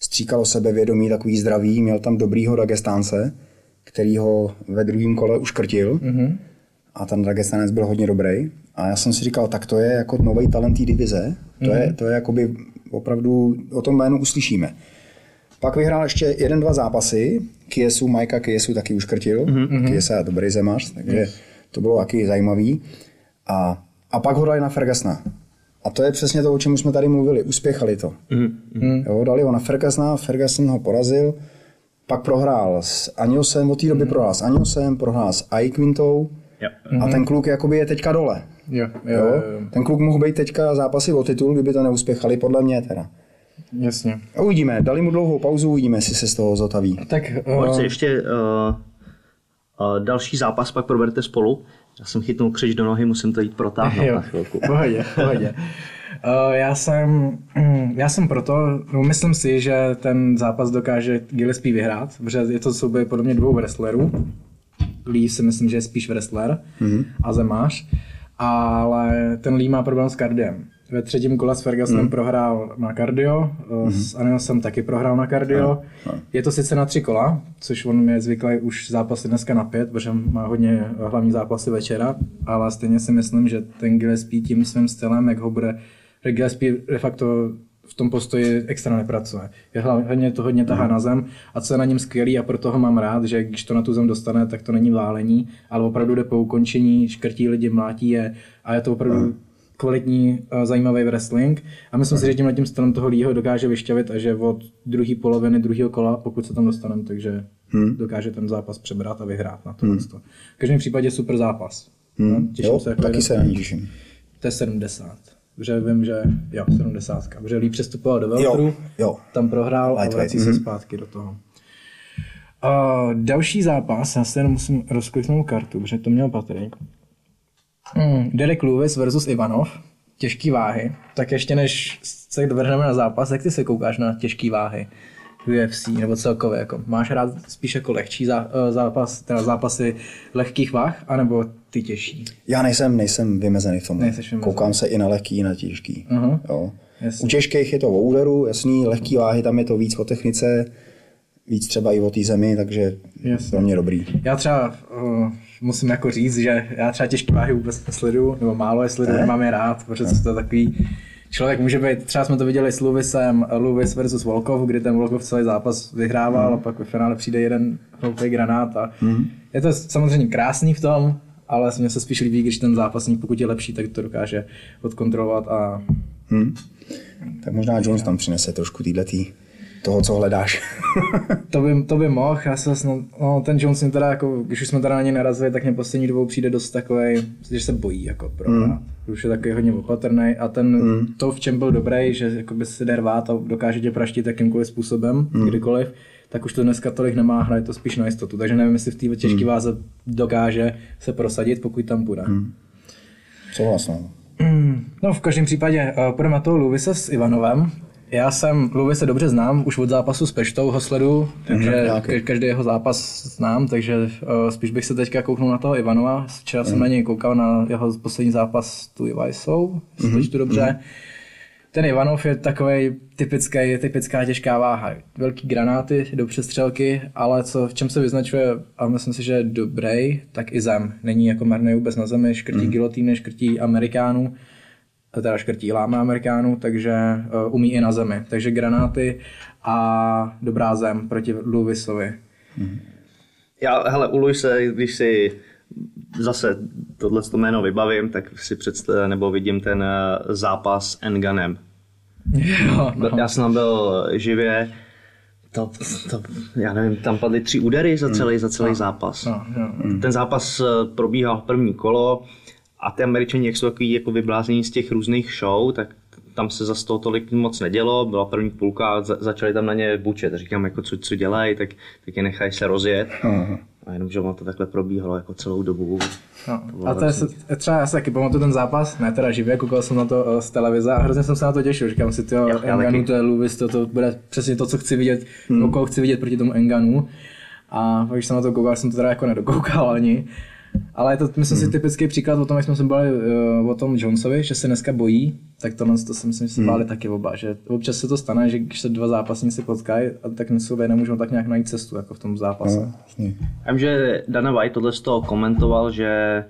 stříkalo sebevědomí, takový zdravý, měl tam dobrýho Dagestánce, který ho ve druhém kole už krtil. Uh-huh. A ten Dagestánec byl hodně dobrý. A já jsem si říkal, tak to je jako nový talent té divize. To uh-huh. je, to je jakoby opravdu, o tom jménu uslyšíme. Pak vyhrál ještě jeden, dva zápasy. Kiesu, Majka Kiesu taky už krtil. Mm-hmm. Kiesa je dobrý zemař, takže yes. to bylo taky zajímavý. A, a pak ho dali na Fergusona. A to je přesně to, o čem jsme tady mluvili. Uspěchali to. Mm-hmm. Jo, dali ho na Fergusona, Ferguson ho porazil. Pak prohrál s Aniosem, od té doby mm-hmm. prohrál s Aniosem, prohrál s Aikvintou. Yep. Mm-hmm. A ten kluk jakoby je teďka dole. Jo, jo, jo. Ten kluk mohl být teďka zápasy o titul, kdyby to neuspěchali, podle mě teda. Jasně. Uvidíme, dali mu dlouhou pauzu, uvidíme, jestli se z toho zotaví. Tak uh... ještě uh, uh, další zápas pak proberte spolu. Já jsem chytnul křič do nohy, musím to jít protáhnout na chvilku. Pohodě, pohodě. Uh, já jsem, já jsem proto, no, myslím si, že ten zápas dokáže Gillespie vyhrát, protože je to souboj podobně dvou wrestlerů. Lee si myslím, že je spíš wrestler mm-hmm. a zemář, ale ten Lee má problém s kardiem. Ve třetím kole s Fergusonem mm. prohrál na kardio, mm. s Aniosem taky prohrál na kardio. No, no. Je to sice na tři kola, což on je zvyklý už zápasy dneska na pět, protože má hodně hlavní zápasy večera, ale stejně si myslím, že ten Gillespie tím svým stylem, jak ho bude, Gillespie de facto v tom postoji extra nepracuje. Je hlavně to hodně tahá mm. na zem a co je na něm skvělý a proto ho mám rád, že když to na tu zem dostane, tak to není válení, ale opravdu jde po ukončení, škrtí lidi, mlátí je a je to opravdu mm. kvalitní, zajímavý wrestling a myslím si, že tímhle tím stylem toho Leeho dokáže vyšťavit a že od druhé poloviny druhého kola, pokud se tam dostaneme, takže hmm. dokáže ten zápas přebrat a vyhrát na to. Hmm. V každém případě super zápas. Hmm. No, těším jo, se, jako taky se na ní těším. To je sedmdesát, protože vím, že jo, sedmdesát, protože Lee přestupoval do Veltru, tam prohrál a vrací se zpátky do toho. Uh, další zápas, já si jenom musím rozkliknout kartu, protože to měl Patrik. Hmm. Derek Lewis versus Ivanov, těžký váhy, tak ještě než se vrhneme na zápas, jak ty se koukáš na těžký váhy U F C nebo celkově, jako máš rád spíš jako lehčí zá, zápas, teda zápasy lehkých váh, anebo ty těžší? Já nejsem, nejsem vymezený v tom, koukám se i na lehký, i na těžký. Uh-huh. Jo. U těžkých je to o úderu, jasný, lehký váhy, tam je to víc o technice, víc třeba i o té zemi, takže jasný. Pro mě dobrý. Já třeba uh, musím jako říct, že já třeba těžké váhy vůbec nesleduju, nebo málo je sleduju, nemám je rád, protože to je takový člověk může být, třeba jsme to viděli s Lewisem, Lewis versus Volkov, kdy ten Volkov celý zápas vyhrával mm. a pak ve finále přijde jeden hloupý granát a mm. je to samozřejmě krásný v tom, ale mně se spíš líbí, když ten zápasník, pokud je lepší, tak to dokáže odkontrolovat a... Mm. Tak možná Jones tam přinese trošku týhletý. Toho, co hledáš. to, by, to by mohl. Já se, no, ten Jones mě teda, jako, když už jsme teda na něj narazili, tak mě poslední dobou přijde dost takovej, že se bojí jako prohrát. Mm. Už je takový hodně opatrnej a ten mm. to, v čem byl dobrý, že jakoby se jde rvát a dokáže tě praštit jakýmkoliv způsobem, mm. kdykoliv, tak už to dneska tolik nemá, hraje to spíš na jistotu. Takže nevím, jestli v té těžké mm. váze dokáže se prosadit, pokud tam bude. Mm. Co vlastně? No v každém případě uh, půjdeme na toho Lewise s Ivanovem. Já jsem Lewise dobře znám, už od zápasu s Peštou ho sleduju, takže ka- každý jeho zápas znám, takže uh, spíš bych se teďka kouknul na toho Ivanova. Včera mm. jsem na něj koukal na jeho poslední zápas s Tuivasou, jestli mm-hmm. to dobře. Mm. Ten Ivanov je takovej typický, typická těžká váha. Velký granáty do přestřelky, ale co, v čem se vyznačuje, a myslím si, že je dobrý, tak i zem. Není jako marný vůbec na zemi, škrtí mm. gilotýny, škrtí Amerikánů. Teda škrtí láma Amerikánů, takže uh, umí i na zemi. Takže granáty a dobrá zem proti Lewisovi. Já, hele, u Lewise, když si zase tohleto jméno vybavím, tak si představím, nebo vidím ten zápas s Nganem. Jo, no. Já jsem tam byl živě. To, to, já nevím, tam padly tři údery za celý, za celý zápas. Ten zápas probíhal první kolo a ty Američani, jak jsou takový jako vyblázení z těch různých show, tak tam se zas toho tolik moc nedělo, byla první půlka a za, začali tam na ně bučet. Říkám, jako, co, co dělají, tak, tak je nechají se rozjet. Aha. A jenomže ono to takhle probíhalo jako celou dobu. No. To a to vlastně... je, třeba já se taky pamatuju ten zápas, ne teda živě, koukal jsem na to z televize a hrozně jsem se na to těšil. Říkám si, tyjo, Enganu, to je Lewis, to, to bude přesně to, co chci vidět, hmm. koho chci vidět proti tomu Enganu. A pak, když jsem na to koukal, jsem to teda jako nedokoukal ani. Ale je to, myslím hmm. si, typický příklad o tom, jak jsme se báli uh, o tom Jonesovi, že se dneska bojí, tak tohle to si myslím, že se báli hmm. taky oba, že občas se to stane, že když se dva zápasníci potkají, tak sobě nemůžou tak nějak najít cestu jako v tom zápase. Hmm. Vím, že Dana White tohle z toho komentoval, že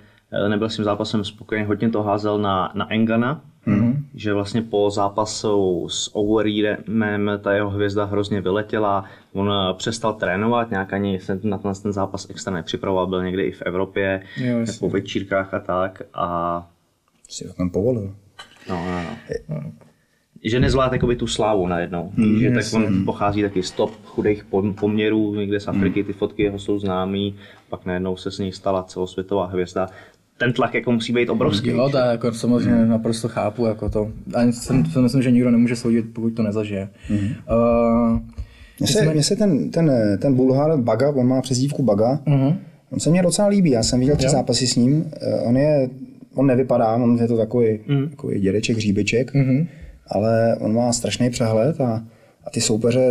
nebyl s tím zápasem spokojený, hodně to házel na, na Engana, hmm. že vlastně po zápasu s Overeemem ta jeho hvězda hrozně vyletěla, on přestal trénovat, nějak ani se na ten zápas extra nepřipravoval, byl někde i v Evropě, jo, po večírkách a tak a... Si ho tam povolil. No, no, no. Že nezvlád jakoby tu slávu najednou, mm, že yes, tak on mm. pochází taky z top chudých poměrů, někde z Afriky, ty fotky jeho jsou známý, pak najednou se s ní stala celosvětová hvězda. Ten tlak jako musí být obrovský. Jo, tak jako samozřejmě mm. naprosto chápu jako to. A jsem, jsem myslím, že nikdo nemůže soudit, pokud to nezažije. Mm. Uh, Mně se, jsme... se ten, ten, ten Bulhar Baga, on má přezdívku Baga, mm-hmm. on se mně docela líbí, já jsem viděl tři jo. zápasy s ním, on je, on nevypadá, on je to takový, mm. takový dědeček, hříbeček, mm-hmm. ale on má strašný přehled a, a ty soupeře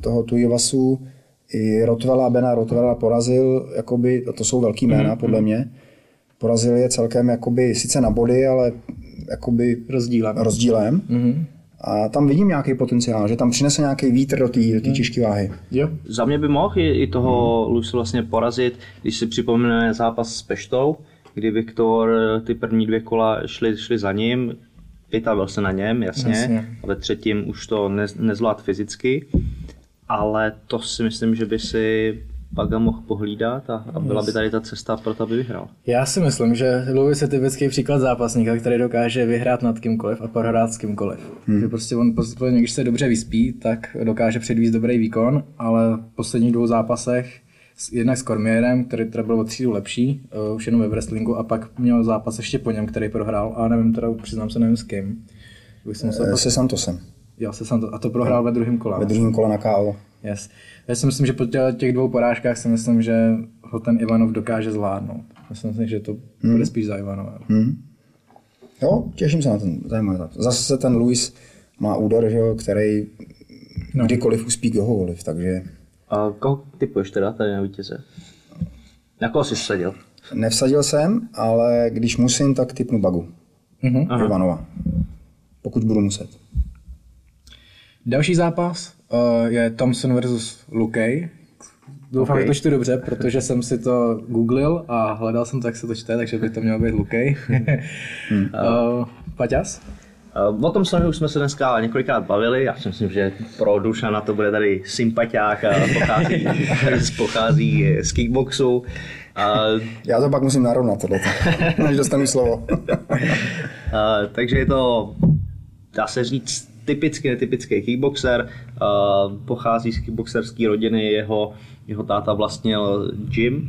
toho Tuivasu i Rothwella, Bena Rothwella porazil, jakoby, to jsou velký jména mm-hmm. podle mě, porazil je celkem jakoby, sice na body, ale jakoby rozdílem. rozdílem. Mm-hmm. A tam vidím nějaký potenciál, že tam přinese nějaký vítr do té mm. těžké váhy. Jo. Za mě by mohl i, i toho mm. Luise vlastně porazit, když si připomene zápas s Peštou, kdy Viktor ty první dvě kola šli, šli za ním, vytavil se na něm, jasně, jasně. ale třetím už to ne, nezvlád fyzicky, ale to si myslím, že by si Baga mohl pohlídat a, a byla by tady ta cesta pro to, aby vyhrál. Já si myslím, že Lewis je typický příklad zápasníka, který dokáže vyhrát nad kýmkoliv a prohrát s kýmkoliv. Hmm. Že prostě on, když se dobře vyspí, tak dokáže předvíst dobrý výkon, ale v posledních dvou zápasech jednak s Cormierem, který teda byl o třídu lepší, už jenom ve wrestlingu, a pak měl zápas ještě po něm, který prohrál, a nevím, teda přiznám se, nevím s kým. E, se Santosem. Jo, se Santosem. A to prohrál ve druhém kole. Ve druhém kole na ká ó. Yes. Já si myslím, že po těch dvou porážkách si myslím, že ho ten Ivanov dokáže zvládnout. Myslím si, že to hmm. bude spíš za Ivanova. Hmm. Jo, těším se na ten zajímavý zápas. Zase ten Luis má úder, že jo, který no. kdykoliv uspí kohokoliv, takže... A koho typuješ teda tady na vítěze? Na koho jsi vsadil? Nevsadil jsem, ale když musím, tak typnu Bagu. Mm-hmm. Ivanova. Pokud budu muset. Další zápas je Thompson versus Lukej. Doufám, okay. že to čtu dobře, protože jsem si to googlil a hledal jsem to, jak se to čte, takže by to mělo být Lukej. hmm. Paťas? O tom sami už jsme se dneska několikrát bavili, já si myslím, že pro Dušana to bude tady sympatiák a pochází, pochází z kickboxu. A... Já to pak musím narovnat tohle, než dostanu slovo. A, takže je to, dá se říct, typicky netypický kickboxer, a, pochází z kickboxerské rodiny, jeho, jeho táta vlastnil gym,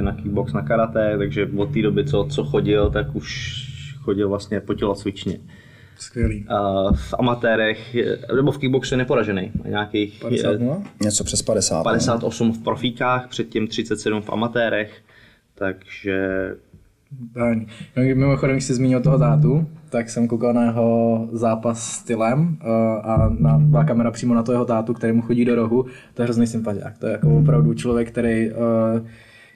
na kickbox, na karate, takže od té doby, co, co chodil, tak už chodil vlastně po tělocvičně. Skvělý. V amatérech, nebo v kickboxu je neporažený. Nějakých padesát, no? Něco přes padesát. padesát osm no? v profíkách, předtím třicet sedm v amatérech, takže... Dáň. Mimochodem, když jsi zmínil toho tátu, tak jsem koukal na jeho zápas stylem a na, byla kamera přímo na toho jeho tátu, který mu chodí do rohu. To je hrozný sympatiák. To je jako opravdu člověk, který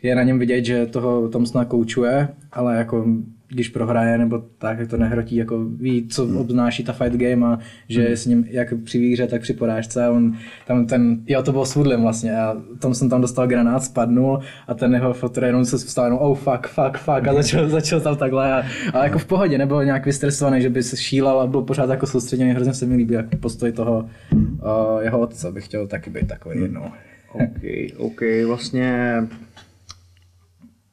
je na něm vidět, že toho Thompsona koučuje, ale jako... když prohraje nebo tak, to nehrotí, jako ví, co hmm. obnáší ta fight game a že hmm. s ním jak při výhře, tak při porážce. On tam ten, jo, to bylo s Woodlem vlastně a tam jsem tam dostal granát, spadnul a ten jeho fotor jenom se vstal jenom oh fuck, fuck, fuck a začal, začal tam takhle a, a jako v pohodě, nebyl nějak vystresovaný, že by se šílal a byl pořád jako soustředěný, hrozně se mi líbí jako postoj toho hmm. uh, jeho otce, bych chtěl taky být takový jednou. OK, OK, vlastně...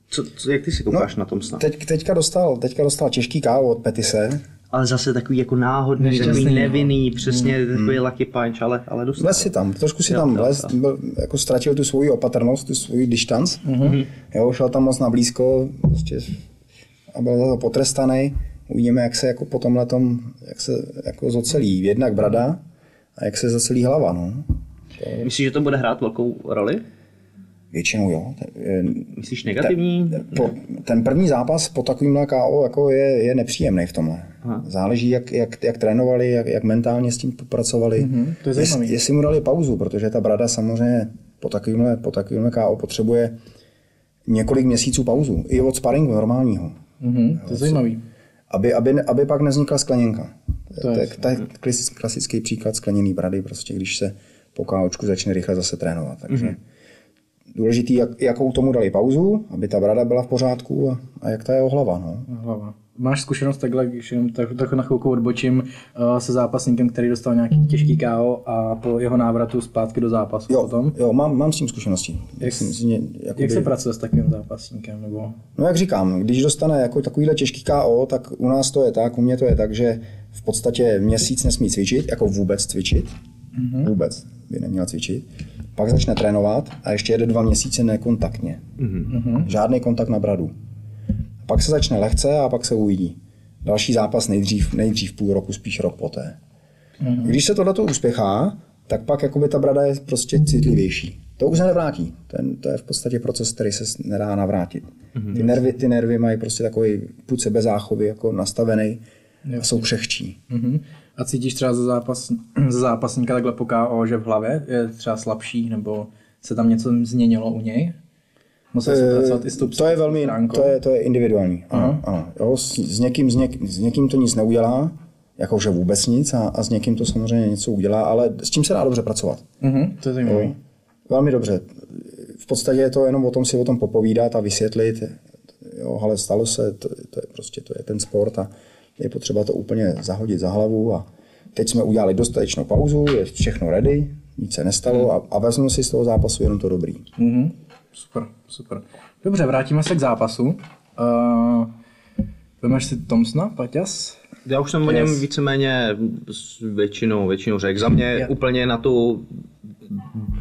Co, co, jak ty si koukáš no, na tom snad? Teď, teďka, dostal, teďka dostal těžký ká ó od Pettise ale zase takový jako náhodný, nešťastný, takový nevinný, no. Přesně mm. takový lucky punch, ale, ale dostal. Les si tam, trošku si jo, tam les, jako ztratil tu svou opatrnost, tu svůj distanc, mm-hmm. jo, šel tam moc na blízko prostě a byl za to potrestaný. Uvidíme, jak se jako po tomhletom, jak se jako zocelí jednak brada a jak se zocelí hlava, no. To... Myslíš, že to bude hrát velkou roli? Většinou jo. Myslíš negativní? Ten, po, ten první zápas po takovýmhle ká ó jako je, je nepříjemný v tomhle. Aha. Záleží, jak, jak, jak trénovali, jak, jak mentálně s tím pracovali. Mm-hmm, to je zajímavé. Jest, jestli mu dali pauzu, protože ta brada samozřejmě po takovýmhle, po takovýmhle ká ó potřebuje několik měsíců pauzu. I od sparingu normálního. Mm-hmm, to je zajímavý. Aby, aby, aby pak nevznikla skleněnka. To je klasický příklad skleněný brady, prostě, když se po káočku začne rychle zase trénovat. Takže mm-hmm. důležitý, jak, jakou tomu dali pauzu, aby ta brada byla v pořádku a, a jak ta jeho hlava. No. Hlava. Máš zkušenost takhle, když tak, tak na chvilku odbočím, uh, se zápasníkem, který dostal nějaký těžký ká ó a po jeho návratu zpátky do zápasu jo, potom? Jo, mám, mám s tím zkušenosti. Jak, jak, jak se pracuje s takovým zápasníkem? Nebo? No jak říkám, když dostane jako takovýhle těžký ká ó, tak u nás to je tak, u mě to je tak, že v podstatě měsíc nesmí cvičit, jako vůbec cvičit. Mm-hmm. Vůbec by neměl cvičit. Pak začne trénovat a ještě jede dva měsíce nekontaktně. Mm-hmm. Žádný kontakt na bradu. Pak se začne lehce a pak se uvidí. Další zápas nejdřív, nejdřív půl roku, spíš rok poté. Mm-hmm. Když se tohleto uspěchá, tak pak jakoby ta brada je prostě citlivější. To už se nevrátí. Ten, to je v podstatě proces, který se nedá navrátit. Mm-hmm. Ty nervy, ty nervy mají prostě takový půd sebezáchovy jako nastavený a jsou křehčí. Mm-hmm. A cítíš třeba za, zápas, za zápasníka takhle po ká ó, že v hlavě je třeba slabší, nebo se tam něco změnilo u něj? Musel se pracovat i s tou psychickou stránkou. To je, to je individuální. Ano, ano. Jo, s, s, někým, s, někým, s někým to nic neudělá, jakože vůbec nic, a, a s někým to samozřejmě něco udělá, ale s tím se dá dobře pracovat. Uh-huh, to je zajímavé. Velmi dobře. V podstatě je to jenom o tom si o tom popovídat a vysvětlit. Jo, ale stalo se, to, to je prostě to je ten sport a je potřeba to úplně zahodit za hlavu. A teď jsme udělali dostatečnou pauzu, je všechno ready, nic se nestalo a, a vezmu si z toho zápasu jenom to dobrý. Uh-huh. Super, super. Dobře, vrátíme se k zápasu. Uh, Vemeš si Thompsona, Paťas? Já už jsem o něm víceméně většinou, většinou řekl. Za mě yeah. úplně na tu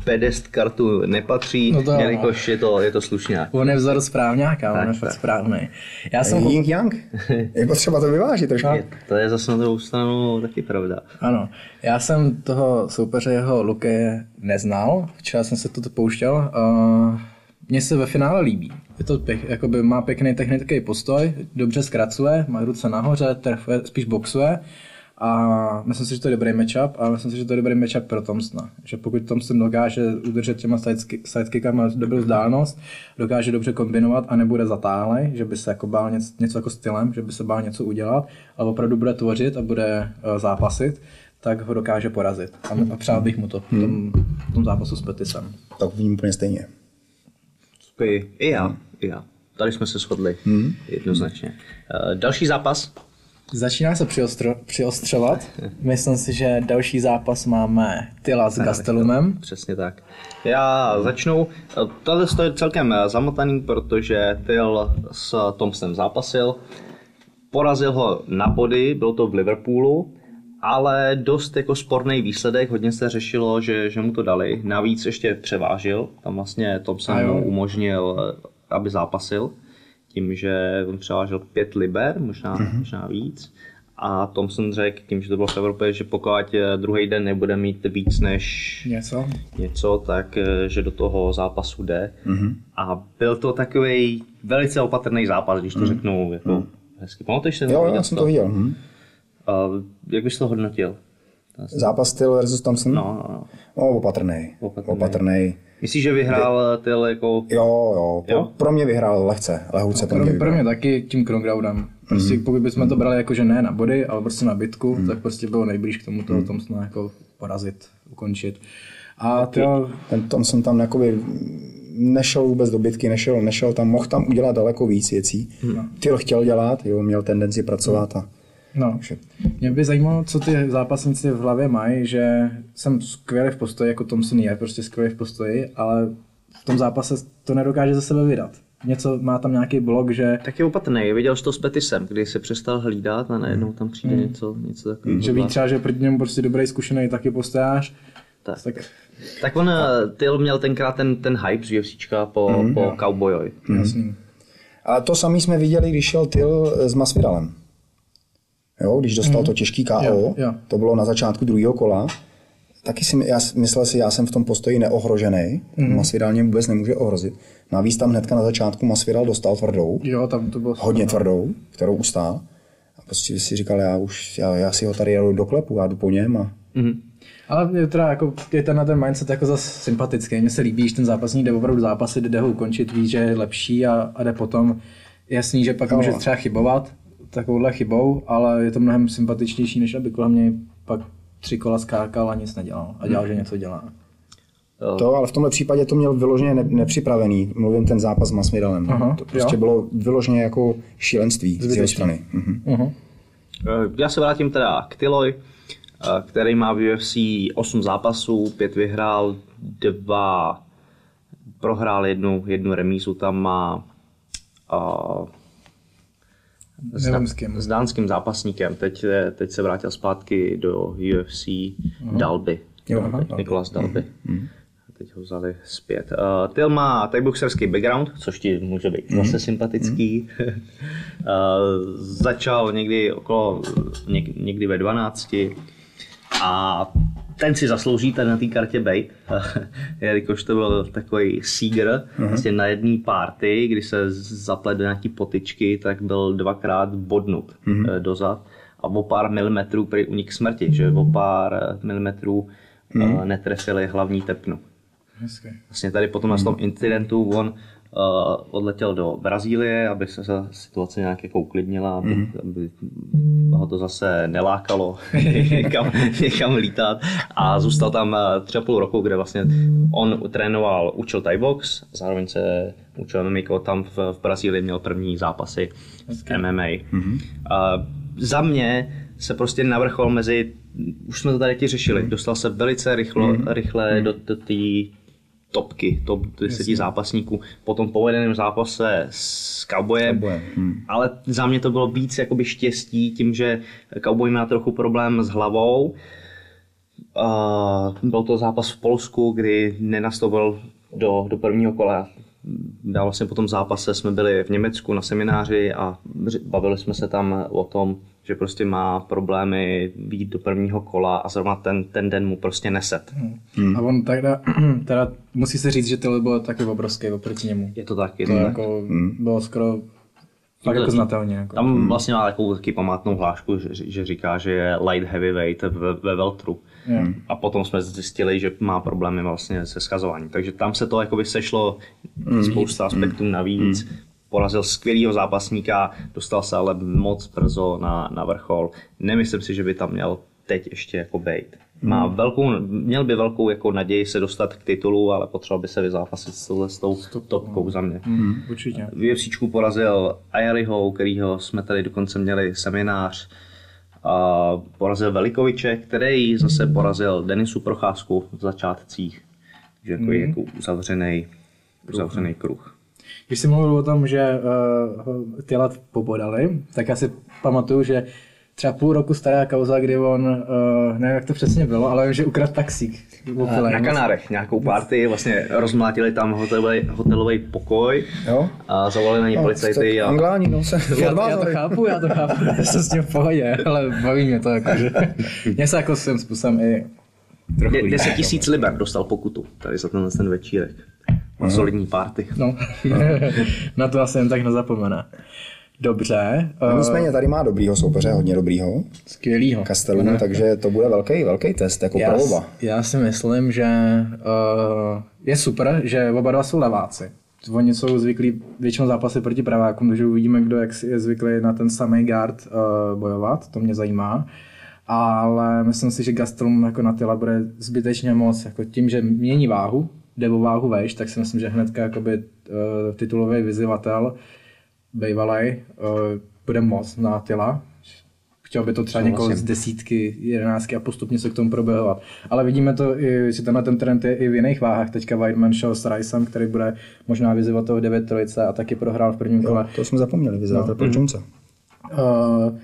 pedest kartu nepatří, no to, jelikož je to, je to slušňák. On je vzor správňáka, on je fakt správný. Já jsem Ying Yang, je potřeba to vyvážit trošku. To je zase na druhou stranu taky pravda. Ano, já jsem toho soupeře, jeho Luke, neznal, včera jsem se toto pouštěl. Uh, Mně se ve finále líbí. Je to pěk, jakoby má pěkný technický postoj, dobře zkracuje, má ruce nahoře, trefuje, spíš boxuje. A myslím si, že to je dobrý matchup a myslím si, že to je dobrý matchup pro Thompsona. Že pokud Thompson dokáže udržet těma sidekickama dobrou vzdálenost, dokáže dobře kombinovat a nebude zatáhlej, že by se jako bál něco, něco jako stylem, že by se bál něco udělat, ale opravdu bude tvořit a bude uh, zápasit, tak ho dokáže porazit. A, a přál bych mu to v tom, v tom zápasu s Pettisem. Tak vidím úplně stejně. I já, i já. Tady jsme se shodli hmm. jednoznačně. Další zápas? Začíná se přiostro, přiostřovat. Myslím si, že další zápas máme Tilla s Gastelumem. Přesně tak. Já začnu. Tady je celkem zamotaný, protože Till s Thompsonem zápasil. Porazil ho na body, bylo to v Liverpoolu. Ale dost jako sporný výsledek, hodně se řešilo, že, že mu to dali. Navíc ještě převážil, tam vlastně Thompson mu umožnil, aby zápasil. Tím, že on převážil pět liber, možná, mm-hmm. možná víc. A Thompson řekl, tím, že to bylo v Evropě, že pokud druhý den nebude mít víc než něco, něco tak že do toho zápasu jde. Mm-hmm. A byl to takový velice opatrný zápas, když to mm-hmm. řeknu jako mm-hmm. hezky. Pamatuješ se? Jo, já jsem to viděl. Mm-hmm. Uh, jak bys to hodnotil? Zápas Till versus Thompson? No, no, no. no opatrnej, opatrnej. opatrnej. Myslíš, že vyhrál Till jako... Jo, jo, jo? Pro mě vyhrál lehce, lehouce. No, pro, pro mě taky tím knockdownem. Prostě mm. pokud bychom to brali jako, že ne na body, ale prostě na bitku, mm. tak prostě bylo nejblíž k tomu toho mm. Thompsona jako porazit, ukončit. A Till... Ten Thompson tam jakoby nešel vůbec do bitky, nešel, nešel tam, mohl tam udělat daleko víc věcí. Mm. Till chtěl dělat, jo, měl tendenci pracovat a... No, mě by zajímalo, co ty zápasníci v hlavě mají, že jsem skvělý v postoji, jako Thompson je prostě skvělý v postoji, ale v tom zápase to nedokáže ze sebe vydat. něco, má tam nějaký blok, že... Tak je opatrný, viděl jsi to s Pettisem, kdy se přestal hlídat a najednou tam přijde mm. něco, něco takového. Že ví třeba, že proti němu prostě dobrý zkušený taky postojáš. Tak. Tak. tak on Till měl tenkrát ten, ten hype z UFCčka po, mm, po Cowboyovi. Mm. Jasný. A to samý jsme viděli, když šel Till s Masvidalem. Jo, když dostal mm. to těžký ká ó, jo, jo. To bylo na začátku druhého kola. Taky si já, myslel si, já jsem v tom postoji neohrožený. Mm. Masvidal mě vůbec nemůže ohrozit. Navíc tam hnedka na začátku Masvidal dostal tvrdou. Jo, tam to bylo hodně tam. tvrdou, kterou ustál. A prostě si říkal, já už já, já si ho tady jedu do klepu, já jdu po něm a mm. Ale teda jako je ten na ten mindset jako zase sympatický. Mně se líbí, že ten zápasník jde opravdu zápasit, jde ho ukončit, ví, že je lepší a, a jde potom. Jasný, že pak no. může třeba chybovat takovouhle chybou, ale je to mnohem sympatičtější, než aby kolem mě pak tři kola skákal a nic nedělal a dělal, že něco dělá. To, ale v tomhle případě to měl vyloženě ne- nepřipravený, mluvím ten zápas s Masvidalem. Aha, to prostě jo. bylo vyloženě jako šílenství z jeho strany. Uh-huh. Uh-huh. Já se vrátím teda k Tillovi, který má v U F C osm zápasů, pět vyhrál, dva prohrál, jednu, jednu remízu tam má uh, s dánským zápasníkem. Teď, teď se vrátil zpátky do U F C uh-huh. Dalby. Nikolas Dalby. Uh-huh. Teď ho vzali zpět. Uh, Till má thaiboxerský background, což ti může být uh-huh. zase sympatický. Uh-huh. uh, začal někdy okolo, něk, někdy ve dvanácti a ten si zaslouží tady na té kartě bejt, jelikož to byl takový sígr, uh-huh. vlastně na jedné party, kdy se zaplet do nějaký potyčky, tak byl dvakrát bodnut uh-huh. dozad a o pár milimetrů prý unik smrti, že o pár milimetrů uh-huh. netrefili hlavní tepnu. Hezky. Vlastně tady potom uh-huh. na tom incidentu on uh, odletěl do Brazílie, aby se situace nějak jako uklidnila, aby, uh-huh. aby ho to zase nelákalo někam, někam lítat a zůstal tam tři a půl roku, kde vlastně on trénoval, učil Thai box, zároveň se učil em em á, tam v, v Brazílii měl první zápasy v em em á. Mm-hmm. A za mě se prostě navrchol mezi, už jsme to tady ti řešili, mm-hmm. dostal se velice rychlo, mm-hmm. rychle mm-hmm. do, do té topky, top deseti zápasníků, potom po jedeném zápase s Cowboyem, hmm. ale za mě to bylo víc jakoby štěstí tím, že Cowboy má trochu problém s hlavou. Uh, byl to zápas v Polsku, kdy nenastoupil do, do prvního kola. Dál vlastně po tom zápase jsme byli v Německu na semináři a bavili jsme se tam o tom, že prostě má problémy jít do prvního kola a zrovna ten, ten den mu prostě neset. Hmm. A on teda, teda musí se říct, že to bylo taky obrovské oproti němu. Je to tak, je to, to tak. Jako hmm. bylo skoro tak jako znatelně. Jako. Tam vlastně má takovou taky památnou hlášku, že, že říká, že je light heavyweight ve, ve welteru. Hmm. A potom jsme zjistili, že má problémy vlastně se schazováním. Takže tam se to jakoby sešlo hmm. spousta aspektů hmm. navíc. Hmm. Porazil skvělýho zápasníka, dostal se ale moc brzo na, na vrchol. Nemyslím si, že by tam měl teď ještě jako bejt. Má velkou, měl by velkou jako naději se dostat k titulu, ale potřeboval by se vyzápasit s tou topkou za mě. Mm, určitě. V UFCčku porazil Ayariho, kterýho jsme tady dokonce měli seminář. A porazil Velikoviče, který zase porazil Denisu Procházku v začátcích. Takže jako, mm. jako uzavřený, uzavřený kruh. Když jsi mluvil o tom, že uh, ty let pobodali, tak já si pamatuju, že třeba půl roku stará kauza, kdy on, uh, nevím jak to přesně bylo, ale vím, že ukradl taxík. Opilé, na Kanárech nějakou party, vlastně rozmlátili tam hotelový, hotelový pokoj jo? a zavolali na ně policajty. A... Angláni, no se já, já to chápu, já to chápu, já jsem s tím v pohodě, ale baví mě to jako, že mě se jako svým způsobem i trochu líbí. deset tisíc liber dostal pokutu tady za tenhle ten večírek. Má solidní party. No. Na to asi jen tak nezapomene. Dobře. Nicméně tady má dobrýho soupeře, hodně dobrýho. Skvělýho. Castellum, no. Takže to bude velký, velký test, jako já pro oba. Si, já si myslím, že uh, je super, že oba dva jsou leváci. Oni jsou zvyklí většinou zápasy proti pravákům, takže uvidíme, kdo jak je zvyklý na ten samý guard uh, bojovat, to mě zajímá. Ale myslím si, že Gastelum jako na tyhle bude zbytečně moc, jako tím, že mění váhu, jde o váhu vejš, tak si myslím, že hnedka jakoby, uh, titulový vyzývatel, bejvalej, uh, bude moc na Tilla. chtěl by to třeba no, někoho z desítky, jedenáctky a postupně se k tomu proběhovat. Ale vidíme to, i, že tenhle ten trend je i v jiných váhách. Teďka Weidman šel s Ricem, který bude možná vyzývat toho devět trojice a taky prohrál v prvním kole. To jsme zapomněli, vyzývat no. Pročumce. Uh,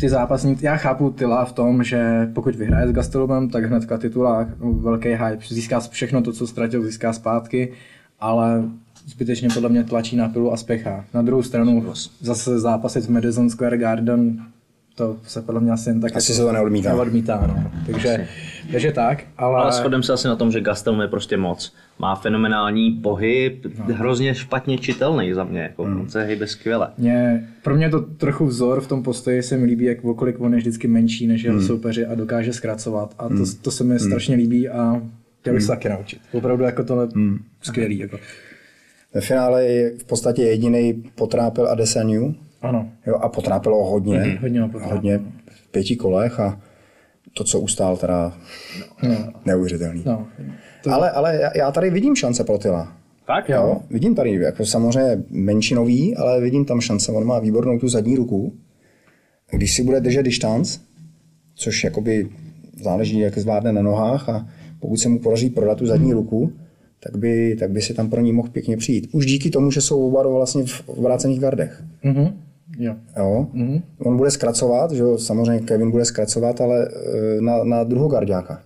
ty zápasníci, já chápu Tyla v tom, že pokud vyhraje s Gastelumem, tak hnedka titulák, velký hype, získá všechno to, co ztratil, získá zpátky, ale zbytečně podle mě tlačí na pilu a spěchá. Na druhou stranu zase zápasit v Madison Square Garden, to se podle mě asi jen tak... Asi se to neodmítá. neodmítá no. takže, takže tak, ale... Ale shodem se asi na tom, že Gastelum je prostě moc. Má fenomenální pohyb, no. Hrozně špatně čitelný za mě, jako mm. se hejbe skvěle. Mě, pro mě to trochu vzor v tom postoji se mi líbí, jak okolik on je vždycky menší než jeho mm. soupeři a dokáže zkracovat. A to, mm. to se mi mm. strašně líbí a chtěl bych mm. se taky naučit. Opravdu jako tohle mm. skvělý. Jako. Ve finále je v podstatě jediný potrápil Adesanyu. Ano. Jo, a potrápilo ho hodně, mm-hmm. hodně, hodně v pěti kolech a to, co ustál, teda no. neuvěřitelný. No. To... Ale, ale já tady vidím šance pro Tyla. Tak jo. jo. Vidím tady, jako samozřejmě menšinový, ale vidím tam šance. On má výbornou tu zadní ruku. Když si bude držet distanc, což jakoby záleží, jak zvládne na nohách a pokud se mu podaří prodat tu zadní ruku, tak by, tak by si tam pro ní mohl pěkně přijít. Už díky tomu, že jsou oba vlastně v obrácených gardech. Mm-hmm. Jo. Jo. Mm-hmm. On bude zkracovat, že jo? Samozřejmě Kevin bude zkracovat, ale na, na druhogarďáka.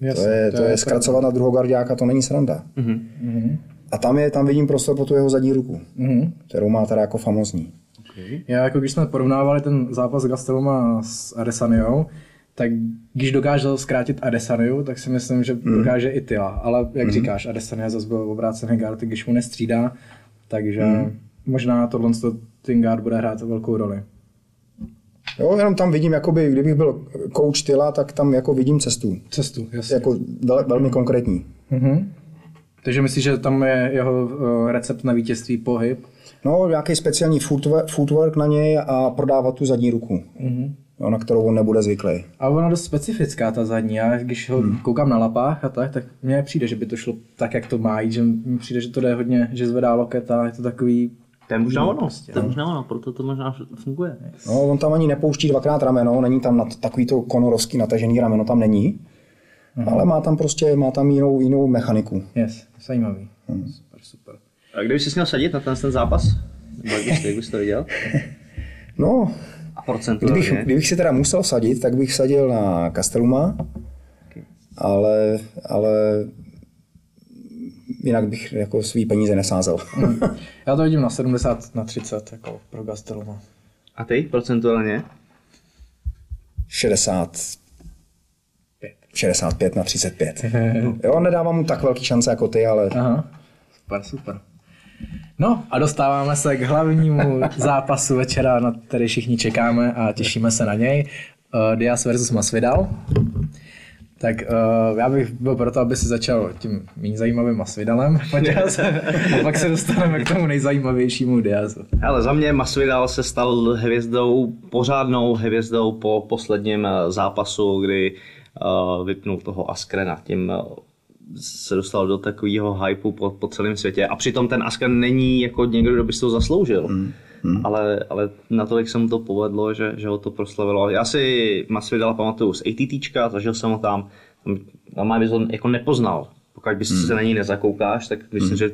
Jasně, to je, to to je, je zkracovat na druhogarďáka, to není sranda. Mm-hmm. A tam, je, tam vidím prostor pro tu jeho zadní ruku, mm-hmm. kterou má teda jako famózní. Okay. Já jako když jsme porovnávali ten zápas Gasteluma s Adesanyou, tak když dokážel zkrátit Adesanyu, tak si myslím, že dokáže mm. i Tyla. Ale jak mm. říkáš, Adesanya zase byl obrácený guard, když mu nestřídá, takže mm. možná tohle ten guard bude hrát velkou roli. Jo, jenom tam vidím, jakoby, kdybych byl coach Tyla, tak tam jako vidím cestu. Cestu, jasně. Jako velmi konkrétní. Mm-hmm. Takže myslíš, že tam je jeho recept na vítězství pohyb? No, nějaký speciální footwork na něj a prodávat tu zadní ruku. Mm-hmm. Na kterou on nebude zvyklý. A ona dost specifická ta zadní. Já když ho hmm. koukám na lapách a tak, tak mně přijde, že by to šlo tak, jak to má jít. Že mně přijde, že to jde hodně, že zvedá loket a je to takový... To je možná ono, to je možná ono, proto to možná funguje. No, on tam ani nepouští dvakrát rameno, není tam nat, takový to konorovský natažený rameno, tam není. Hmm. Ale má tam prostě, má tam jinou, jinou mechaniku. Yes, zajímavý. Hmm. Super, super. A kdyby jsi měl sadit na ten, ten zápas? Nebo jak bys to viděl? No... Kdybych, kdybych si teda musel sadit, tak bych sadil na Gasteluma, okay. ale, ale jinak bych jako svý peníze nesázel. Mm. Já to vidím na sedmdesát na třicet jako pro Gasteluma. A ty procentuálně? šedesát pět na třicet pět. Jo, nedávám mu tak velký šance jako ty, ale... Aha. Super, super. No a dostáváme se k hlavnímu zápasu večera, na který všichni čekáme a těšíme se na něj. Uh, Diaz versus Masvidal. Tak uh, já bych byl proto, aby si začal tím méně zajímavým Masvidalem. A pak se dostaneme k tomu nejzajímavějšímu Diazu. Ale za mě Masvidal se stal hvězdou, pořádnou hvězdou po posledním zápasu, kdy uh, vypnul toho Askrena tím uh, se dostal do takového hypeu po, po celém světě a přitom ten Askren není jako někdo, kdo by si to zasloužil, mm, mm. ale, ale natolik se mu to povedlo, že, že ho to proslavilo. Já si Masvidala pamatuju z ATTčka, zažil jsem ho tam, normálně bys ho jako nepoznal, pokud bys mm. se na něj nezakoukáš, tak myslím, mm. že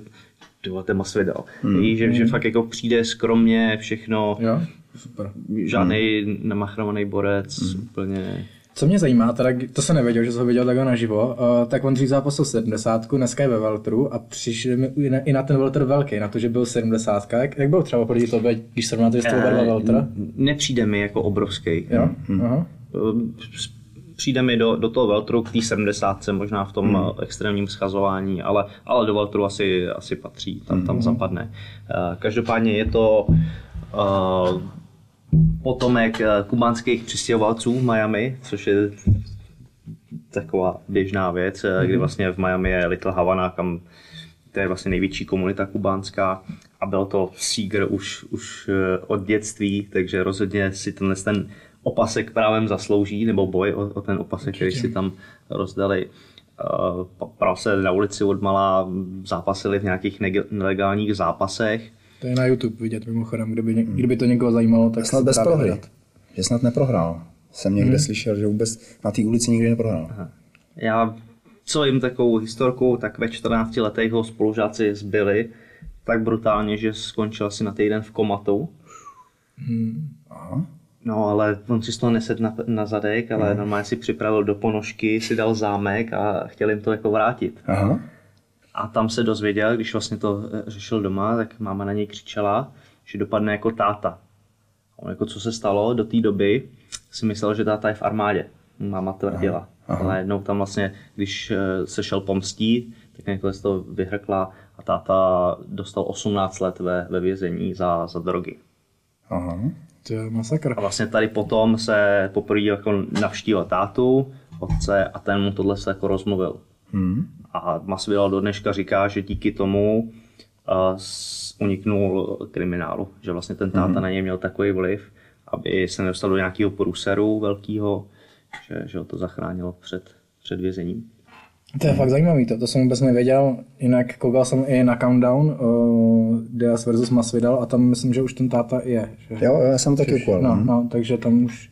tyhle ten Masvidal. Mm. Víš, že, mm. že fakt jako přijde skromně všechno, jo? Super. Žádnej mm. namachrovaný borec, mm. úplně. Co mě zajímá, teda, to se nevěděl, že jsem ho viděl takhle naživo, uh, tak on dřív zápasil sedmdesát, dneska je ve welteru a přišli mi i na, i na ten welter velký, na to, že byl sedmdesát. Jak, jak byl třeba proti tobě, když srovnal to, že jste oba weltera? Nepřijde mi jako obrovský. Jo? Hmm. Aha. Přijde mi do, do toho welteru k té sedmdesátce, možná v tom hmm. extrémním schazování, ale, ale do welteru asi, asi patří, tam, hmm. tam zapadne. Uh, každopádně je to... Uh, potomek kubánských přistěhovalců v Miami, což je taková běžná věc, mm-hmm. kdy vlastně v Miami je Little Havana, kam to je vlastně největší komunita kubánská a byl to sígr už, už od dětství, takže rozhodně si tenhle ten opasek právem zaslouží, nebo boj o, o ten opasek, určitě. Který si tam rozdali. Pral se na ulici odmala, zápasili v nějakých nelegálních zápasech. To je na YouTube vidět mimochodem, kdyby, kdyby to někoho zajímalo, tak snad bez prohry. že snad neprohrál. Jsem někde hmm. slyšel, že vůbec na té ulici nikdy neprohrál. Aha. Já co jim takovou historkou, tak ve čtrnácti letech ho spolužáci zbyli tak brutálně, že skončil asi na týden v komatu. Hmm. Aha. No, ale on si z toho nesedl na, na zadek, ale hmm. normálně si připravil do ponožky, si dal zámek a chtěl jim to jako vrátit. Aha. A tam se dozvěděl, když vlastně to řešil doma, tak máma na něj křičela, že dopadne jako táta. On jako co se stalo, do té doby si myslel, že táta je v armádě. Máma tvrdila. Aha. Ale jednou tam vlastně, když se šel pomstít, tak někdo z toho vyhrkla a táta dostal osmnáct let ve, ve vězení za, za drogy. Aha. To je masakr. A vlastně tady potom se poprvé jako navštívil tátu, otce a ten mu tohle se jako rozmluvil. Hmm. A Masvidal do dneška říká, že díky tomu uh, uniknul kriminálu, že vlastně ten táta hmm. na něj měl takový vliv, aby se nedostal do nějakého průseru velkého, že, že ho to zachránilo před, před vězením. To je hmm. fakt zajímavý, to, to jsem vůbec nevěděl, jinak koukal jsem i na Countdown, uh, Diaz versus Masvidal a tam myslím, že už ten táta je. Že? Jo, já jsem taky koukal. No, no, takže tam už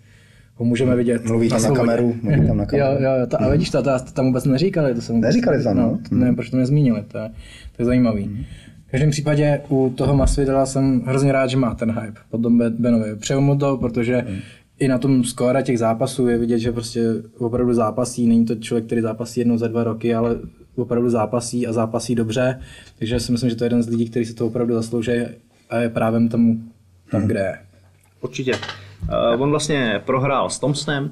ho můžeme vidět. Mluví tam na, na kameru, mluví tam na kameru. Jo, jo, ta, a vidíš, to ta, ta, tam vůbec neříkali. To jsem neříkali tam, no? Hmm. Nevím, proč to nezmínili, to je, to je zajímavý. Hmm. V každém případě u toho Masvidala jsem hrozně rád, že má ten hype po tom Benovi. Přeju mu to, protože hmm. i na tom skóre těch zápasů je vidět, že prostě opravdu zápasí. Není to člověk, který zápasí jednou za dva roky, ale opravdu zápasí a zápasí dobře. Takže si myslím, že to je jeden z lidí, který se to opravdu zaslouží a je právě tam, tam hmm. kde je. Určitě. Uh, on vlastně prohrál s Thompsonem,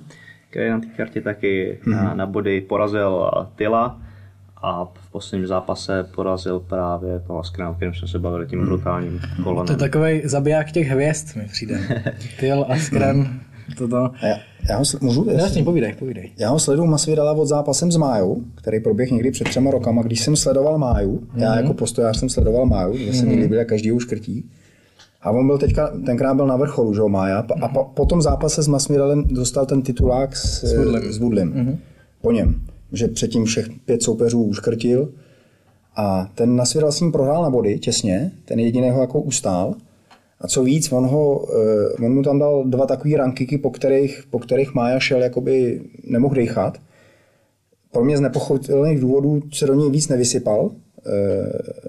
který na té kartě taky hmm. na, na body porazil Tilla a v posledním zápase porazil právě toho Askrena, o kterém jsme se bavili, tím brutálním kolenem. To je takovej zabiják těch hvězd, mi přijde. Till, Askren, toto. Já, já ho sl- můžu? Já s tím povídej, povídej. Já ho sleduju Masvidala od zápasem s Májou, který proběh někdy před třema rokama, když jsem sledoval Máju. Hmm. Já jako postojář jsem sledoval Máju, kde se mi líbila každý škrtí. A on byl teďka, tenkrát byl na vrcholu, že jo, Maia. A po, po tom zápase s Masvidalem dostal ten titulák s, s Woodlem. Mm-hmm. Po něm. Že předtím všech pět soupeřů uškrtil. A ten Masvidal s ním prohrál na body těsně. Ten jediný ho jako ustál. A co víc, on, ho, on mu tam dal dva takový rankiky, po kterých, po kterých Maia šel, jakoby nemohl dýchat. Pro mě z nepochopitelných důvodů se do něj víc nevysypal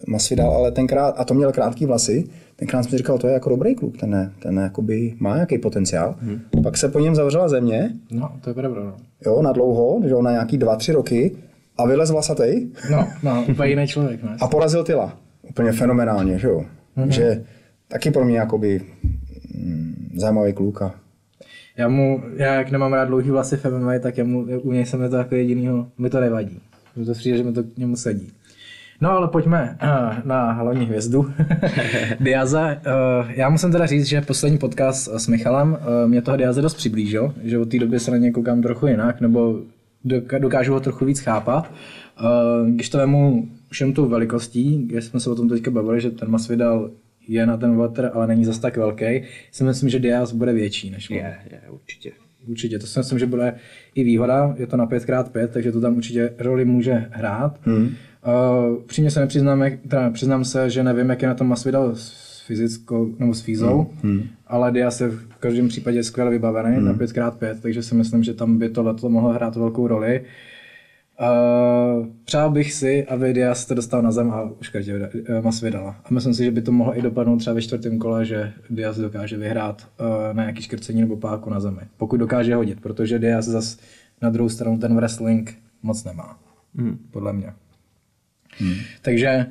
Masvidal, ale tenkrát, a to měl krátký vlasy, tenkrát jsem si říkal, to je jako dobrý kluk, ten, ten jakoby má nějaký potenciál. Hmm. Pak se po něm zavřela země. No, to je pravda. No. Jo, na dlouho, jo, na nějaký dva, tři roky a vylez vlasatej. No, no, úplně jiný člověk. Ne? A porazil Tilla. Úplně fenomenálně, že jo. Hmm. Že taky pro mě jakoby mm, zajímavý kluk. A... Já mu, já jak nemám rád dlouhý vlasy v M M A, tak já mu, u něj se mi to jako jedinýho, mi to nevadí. Mě to přijde, že mi to k němu sedí. No ale pojďme na hlavní hvězdu Diaze. Já musím teda říct, že poslední podcast s Michalem mě toho Diaze dost přiblížil, že od té doby se na něj koukám trochu jinak, nebo dokážu ho trochu víc chápat. Když to vemu všem tou velikostí, když jsme se o tom teďka bavili, že ten Masvidal je na ten water, ale není zas tak velký, si myslím, že Diaz bude větší než on. Je, je, určitě. Určitě, to si myslím, že bude i výhoda, je to na pět krát pět, takže to tam určitě roli může hrát. Hmm. Uh, přímě se nepřiznám, teda přiznám se, že nevím, jak je na tom Masvidal s fyzickou, nebo s fízou, hmm. ale Diaz je v každém případě skvěle vybavený hmm. na pět krát pět, takže si myslím, že tam by tohleto mohlo hrát velkou roli. Uh, přál bych si, aby Diaz to dostal na zem a uškrtil Masvidala. A myslím si, že by to mohlo i dopadnout třeba ve čtvrtém kole, že Diaz dokáže vyhrát uh, na nějaký škrcení nebo páku na zemi, pokud dokáže hodit, protože Diaz zas na druhou stranu ten wrestling moc nemá, hmm. podle mě. Hmm. Takže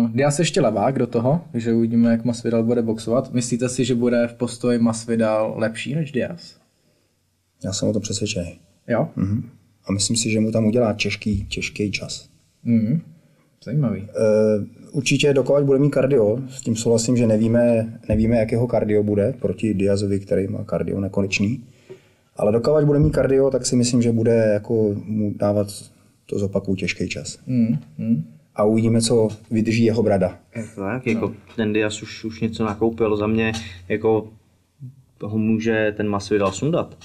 uh, Diaz ještě levák do toho, že uvidíme, jak Masvidal bude boxovat. Myslíte si, že bude v postoji Masvidal lepší než Diaz? Já jsem o to přesvědčený. Jo? Mm-hmm. A myslím si, že mu tam udělá těžký, těžký čas. Mm, zajímavý. E, určitě dokovač bude mít kardio, s tím souhlasím, že nevíme, nevíme, jak jeho kardio bude proti Diazovi, který má kardio nekonečný. Ale dokovač bude mít kardio, tak si myslím, že bude jako mu dávat, to zopakuju, těžký čas. Mm, mm. A uvidíme, co vydrží jeho brada. Tak, jako no. Ten Diaz už, už něco nakoupil za mě, jako ho může ten Masvidal sundat.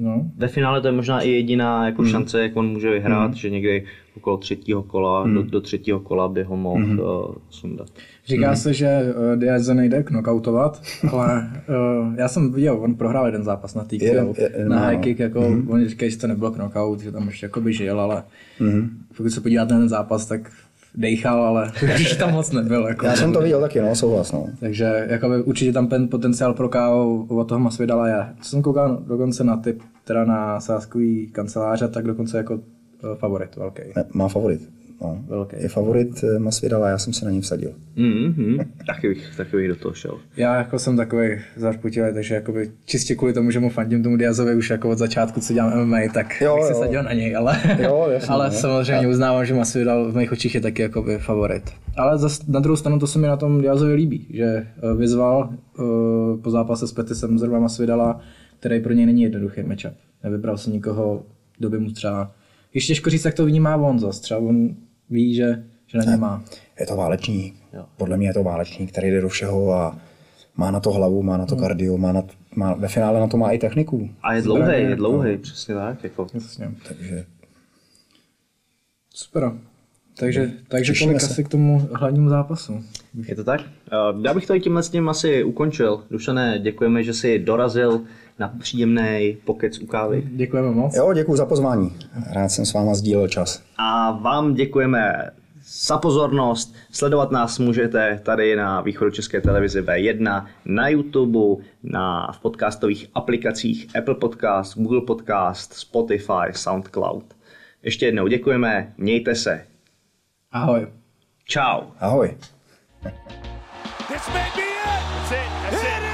No. Ve finále to je možná i jediná jako mm. šance, jak on může vyhrát, mm. že někdy okolo třetího kola, mm. do, do třetího kola by ho mohl mm. uh, sundat. Říká mm. se, že uh, Diaz nejde knockoutovat, ale uh, já jsem viděl, on prohrál jeden zápas na T K O, je, je, na no. high kick, jako, mm. oni říkají, že to nebylo knockout, že tam ještě jako by žil, ale mm. pokud se podíváte na ten zápas, tak dejchal, ale už tam moc nebyl. Jako. Já jsem to viděl taky, no, souhlas. No. Takže jakoby, určitě tam ten potenciál pro K O od toho Masvidala je. Co jsem koukal dokonce na typ, teda na sázkový kanceláře, tak dokonce jako uh, favorit velký. Ne, má favorit, no. Velký. Je favorit uh, Masvidala, já jsem se na ní vsadil. Mm-hmm. Taky bych, taky bych do toho šel. Já jako jsem takový zarputilý, takže jakoby, čistě kvůli tomu, že mu fandím tomu Diazovi už jako od začátku, co dělám M M A, tak jo, bych se sadil na něj, ale, jo, jasný, ale samozřejmě já. Uznávám, že Masvidal v mých očích je taky jakoby favorit. Ale zas, na druhou stranu to se mi na tom Diazovi líbí, že vyzval uh, po zápase s Pettisem zrovna Masvidala, který pro něj není jednoduchý matchup. Nevybral si nikoho, kdo by mu třeba... Ještě těžko říct, jak to vnímá on zas. Třeba on ví, že, že na něj má. Je to válečník. Podle mě je to válečník, který jde do všeho a má na to hlavu, má na to kardio, má, na to, má ve finále na to má i techniku. A je dlouhý, je dlouhý, no. Přesně tak. Jako. Takže... Super. Takže, takže kolik asi k tomu hlavnímu zápasu. Je to tak? Já bych to i tímhle s tím asi ukončil. Dušané, děkujeme, že jsi dorazil na příjemný pokec u kávy. Děkujeme moc. Jo, děkuji za pozvání. Rád jsem s váma sdílel čas. A vám děkujeme za pozornost. Sledovat nás můžete tady na Východočeské televizi V jedna, na YouTube, na, v podcastových aplikacích Apple Podcast, Google Podcast, Spotify, SoundCloud. Ještě jednou děkujeme, mějte se. Ahoj. Čau. Ahoj. This may be it. That's it. That's it.